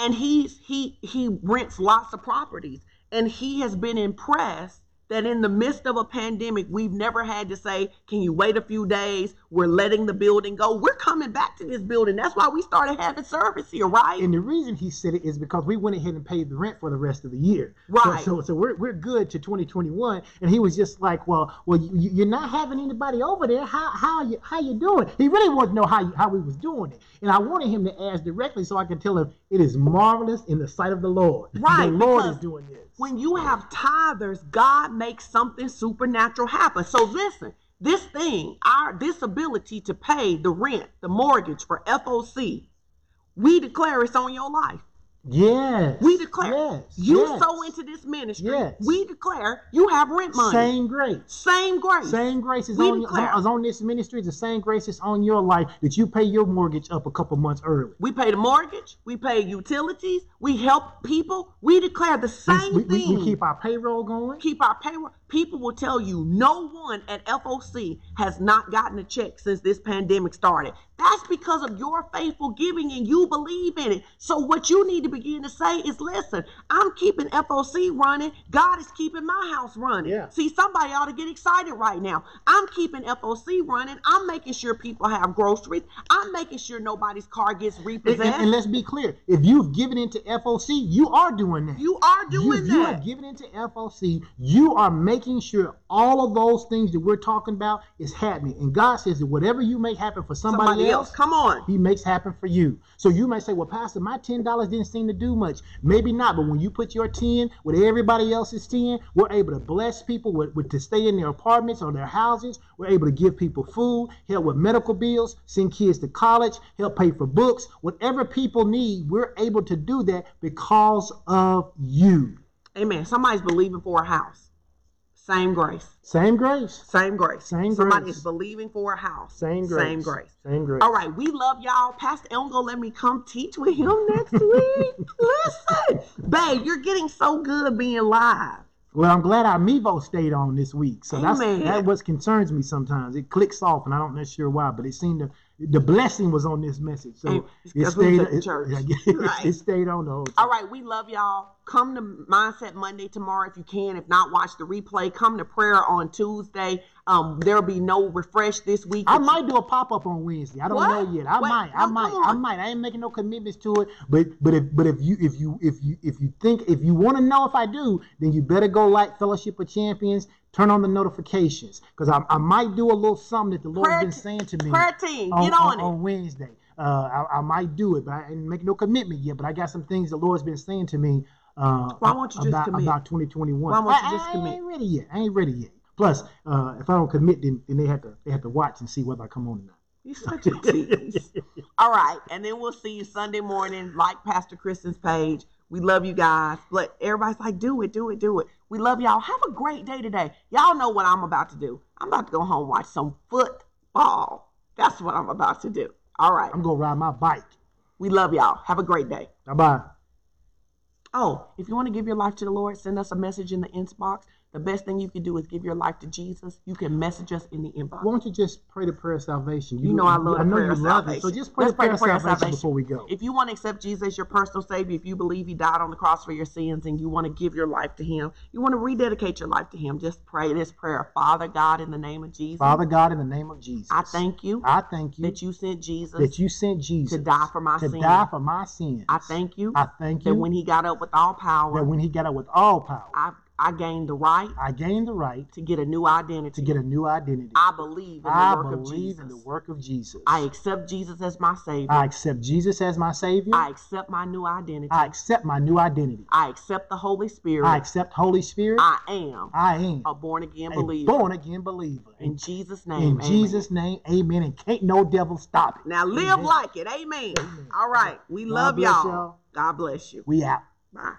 and he's he he rents lots of properties, and he has been impressed that in the midst of a pandemic, we've never had to say, can you wait a few days? We're letting the building go. We're coming back to this building. That's why we started having service here, right? And the reason he said it is because we went ahead and paid the rent for the rest of the year. Right. So so, so we're, we're good to twenty twenty-one. And he was just like, well, well, you, you're not having anybody over there. How how are you, how you doing? He really wanted to know how, you, how we was doing it. And I wanted him to ask directly so I could tell him it is marvelous in the sight of the Lord. Right. The Lord is doing this. When you have tithers, God makes something supernatural happen. So listen, this thing, our this ability to pay the rent, the mortgage for F O C, we declare it's on your life. Yes. We declare yes, you yes. sow into this ministry. Yes. We declare you have rent money. Same grace. Same grace. Same grace is on, declare, your, is on this ministry. The same grace is on your life that you pay your mortgage up a couple months early. We pay the mortgage. We pay utilities. We help people. We declare the same we, we, thing. We keep our payroll going. Keep our payroll. People will tell you no one at F O C has not gotten a check since this pandemic started. That's because of your faithful giving and you believe in it. So what you need to begin to say is, listen, I'm keeping F O C running. God is keeping my house running. Yeah. See, somebody ought to get excited right now. I'm keeping F O C running. I'm making sure people have groceries. I'm making sure nobody's car gets repossessed. And, and, and let's be clear. If you've given into F O C, you are doing that. You are doing you, that. You have given into F O C. You are making sure all of those things that we're talking about is happening. And God says that whatever you make happen for somebody, somebody else, come on, he makes happen for you. So you might say, well, Pastor, my ten dollars didn't seem to do much. Maybe not, but when you put your ten with everybody else's ten, we're able to bless people with, with to stay in their apartments or their houses. We're able to give people food, help with medical bills, send kids to college, help pay for books. Whatever people need, we're able to do that because of you. Amen. Somebody's believing for a house. Same grace. Same grace. Same grace. Same Somebody grace. is believing for a house. Same grace. Same grace. Same grace. All right. We love y'all. Pastor Elm gonna let me come teach with him next week. Listen, babe, you're getting so good being live. Well, I'm glad our Mevo stayed on this week. So that's, that's what concerns me sometimes. It clicks off, and I don't know sure why, but it seemed to, the blessing was on this message. So it stayed, it, it, right. it stayed on the whole time. All right. We love y'all. Come to Mindset Monday tomorrow if you can. If not, watch the replay. Come to prayer on Tuesday. Um, there'll be no refresh this week. I might do a pop-up on Wednesday. I don't what? know yet. I Wait, might. I might. I might. I ain't making no commitments to it. But but if but if you if you if you if you think if you want to know if I do, then you better go like Fellowship of Champions. Turn on the notifications because I, I might do a little something that the Lord's been saying to me. Prayer team, on, get on, on it on Wednesday. Uh, I, I might do it, but I ain't making no commitment yet. But I got some things the Lord's been saying to me. Uh, Why won't you just about, commit? About twenty twenty-one. Why won't you I, just I commit? I ain't ready yet. I ain't ready yet. Plus, uh, if I don't commit, then, then they have to they have to watch and see whether I come on or not. You're such a tease. All right, and then we'll see you Sunday morning. Like Pastor Kristen's page. We love you guys. But everybody's like, do it, do it, do it. We love y'all. Have a great day today. Y'all know what I'm about to do. I'm about to go home and watch some football. That's what I'm about to do. All right. I'm going to ride my bike. We love y'all. Have a great day. Bye-bye. Oh, if you want to give your life to the Lord, send us a message in the inbox. The best thing you can do is give your life to Jesus. You can message us in the inbox. Why don't you just pray the prayer of salvation? You, you know I love the prayer of salvation. It, so just pray Let's the prayer, pray the prayer of salvation, salvation before we go. If you want to accept Jesus as your personal Savior, if you believe He died on the cross for your sins and you want to give your life to Him, you want to rededicate your life to Him, just pray this prayer. Father God, in the name of Jesus. Father God, in the name of Jesus. I thank you. I thank you. That you sent Jesus. That you sent Jesus. To die for my sins. To sin. die for my sins. I thank you. I thank you. That when He got up with all power. That when He got up with all power. I I gained the right. I gained the right to get a new identity. To get a new identity. I believe in the I work of Jesus. I believe in the work of Jesus. I accept Jesus as my Savior. I accept Jesus as my Savior. I accept my new identity. I accept my new identity. I accept the Holy Spirit. I accept Holy Spirit. I am. I am a born again believer. A born again believer. In Jesus' name. In amen. Jesus' name, amen. And can't no devil stop it. Now live amen. like it. Amen. amen. All right. We God love y'all. God bless you. We out. Bye.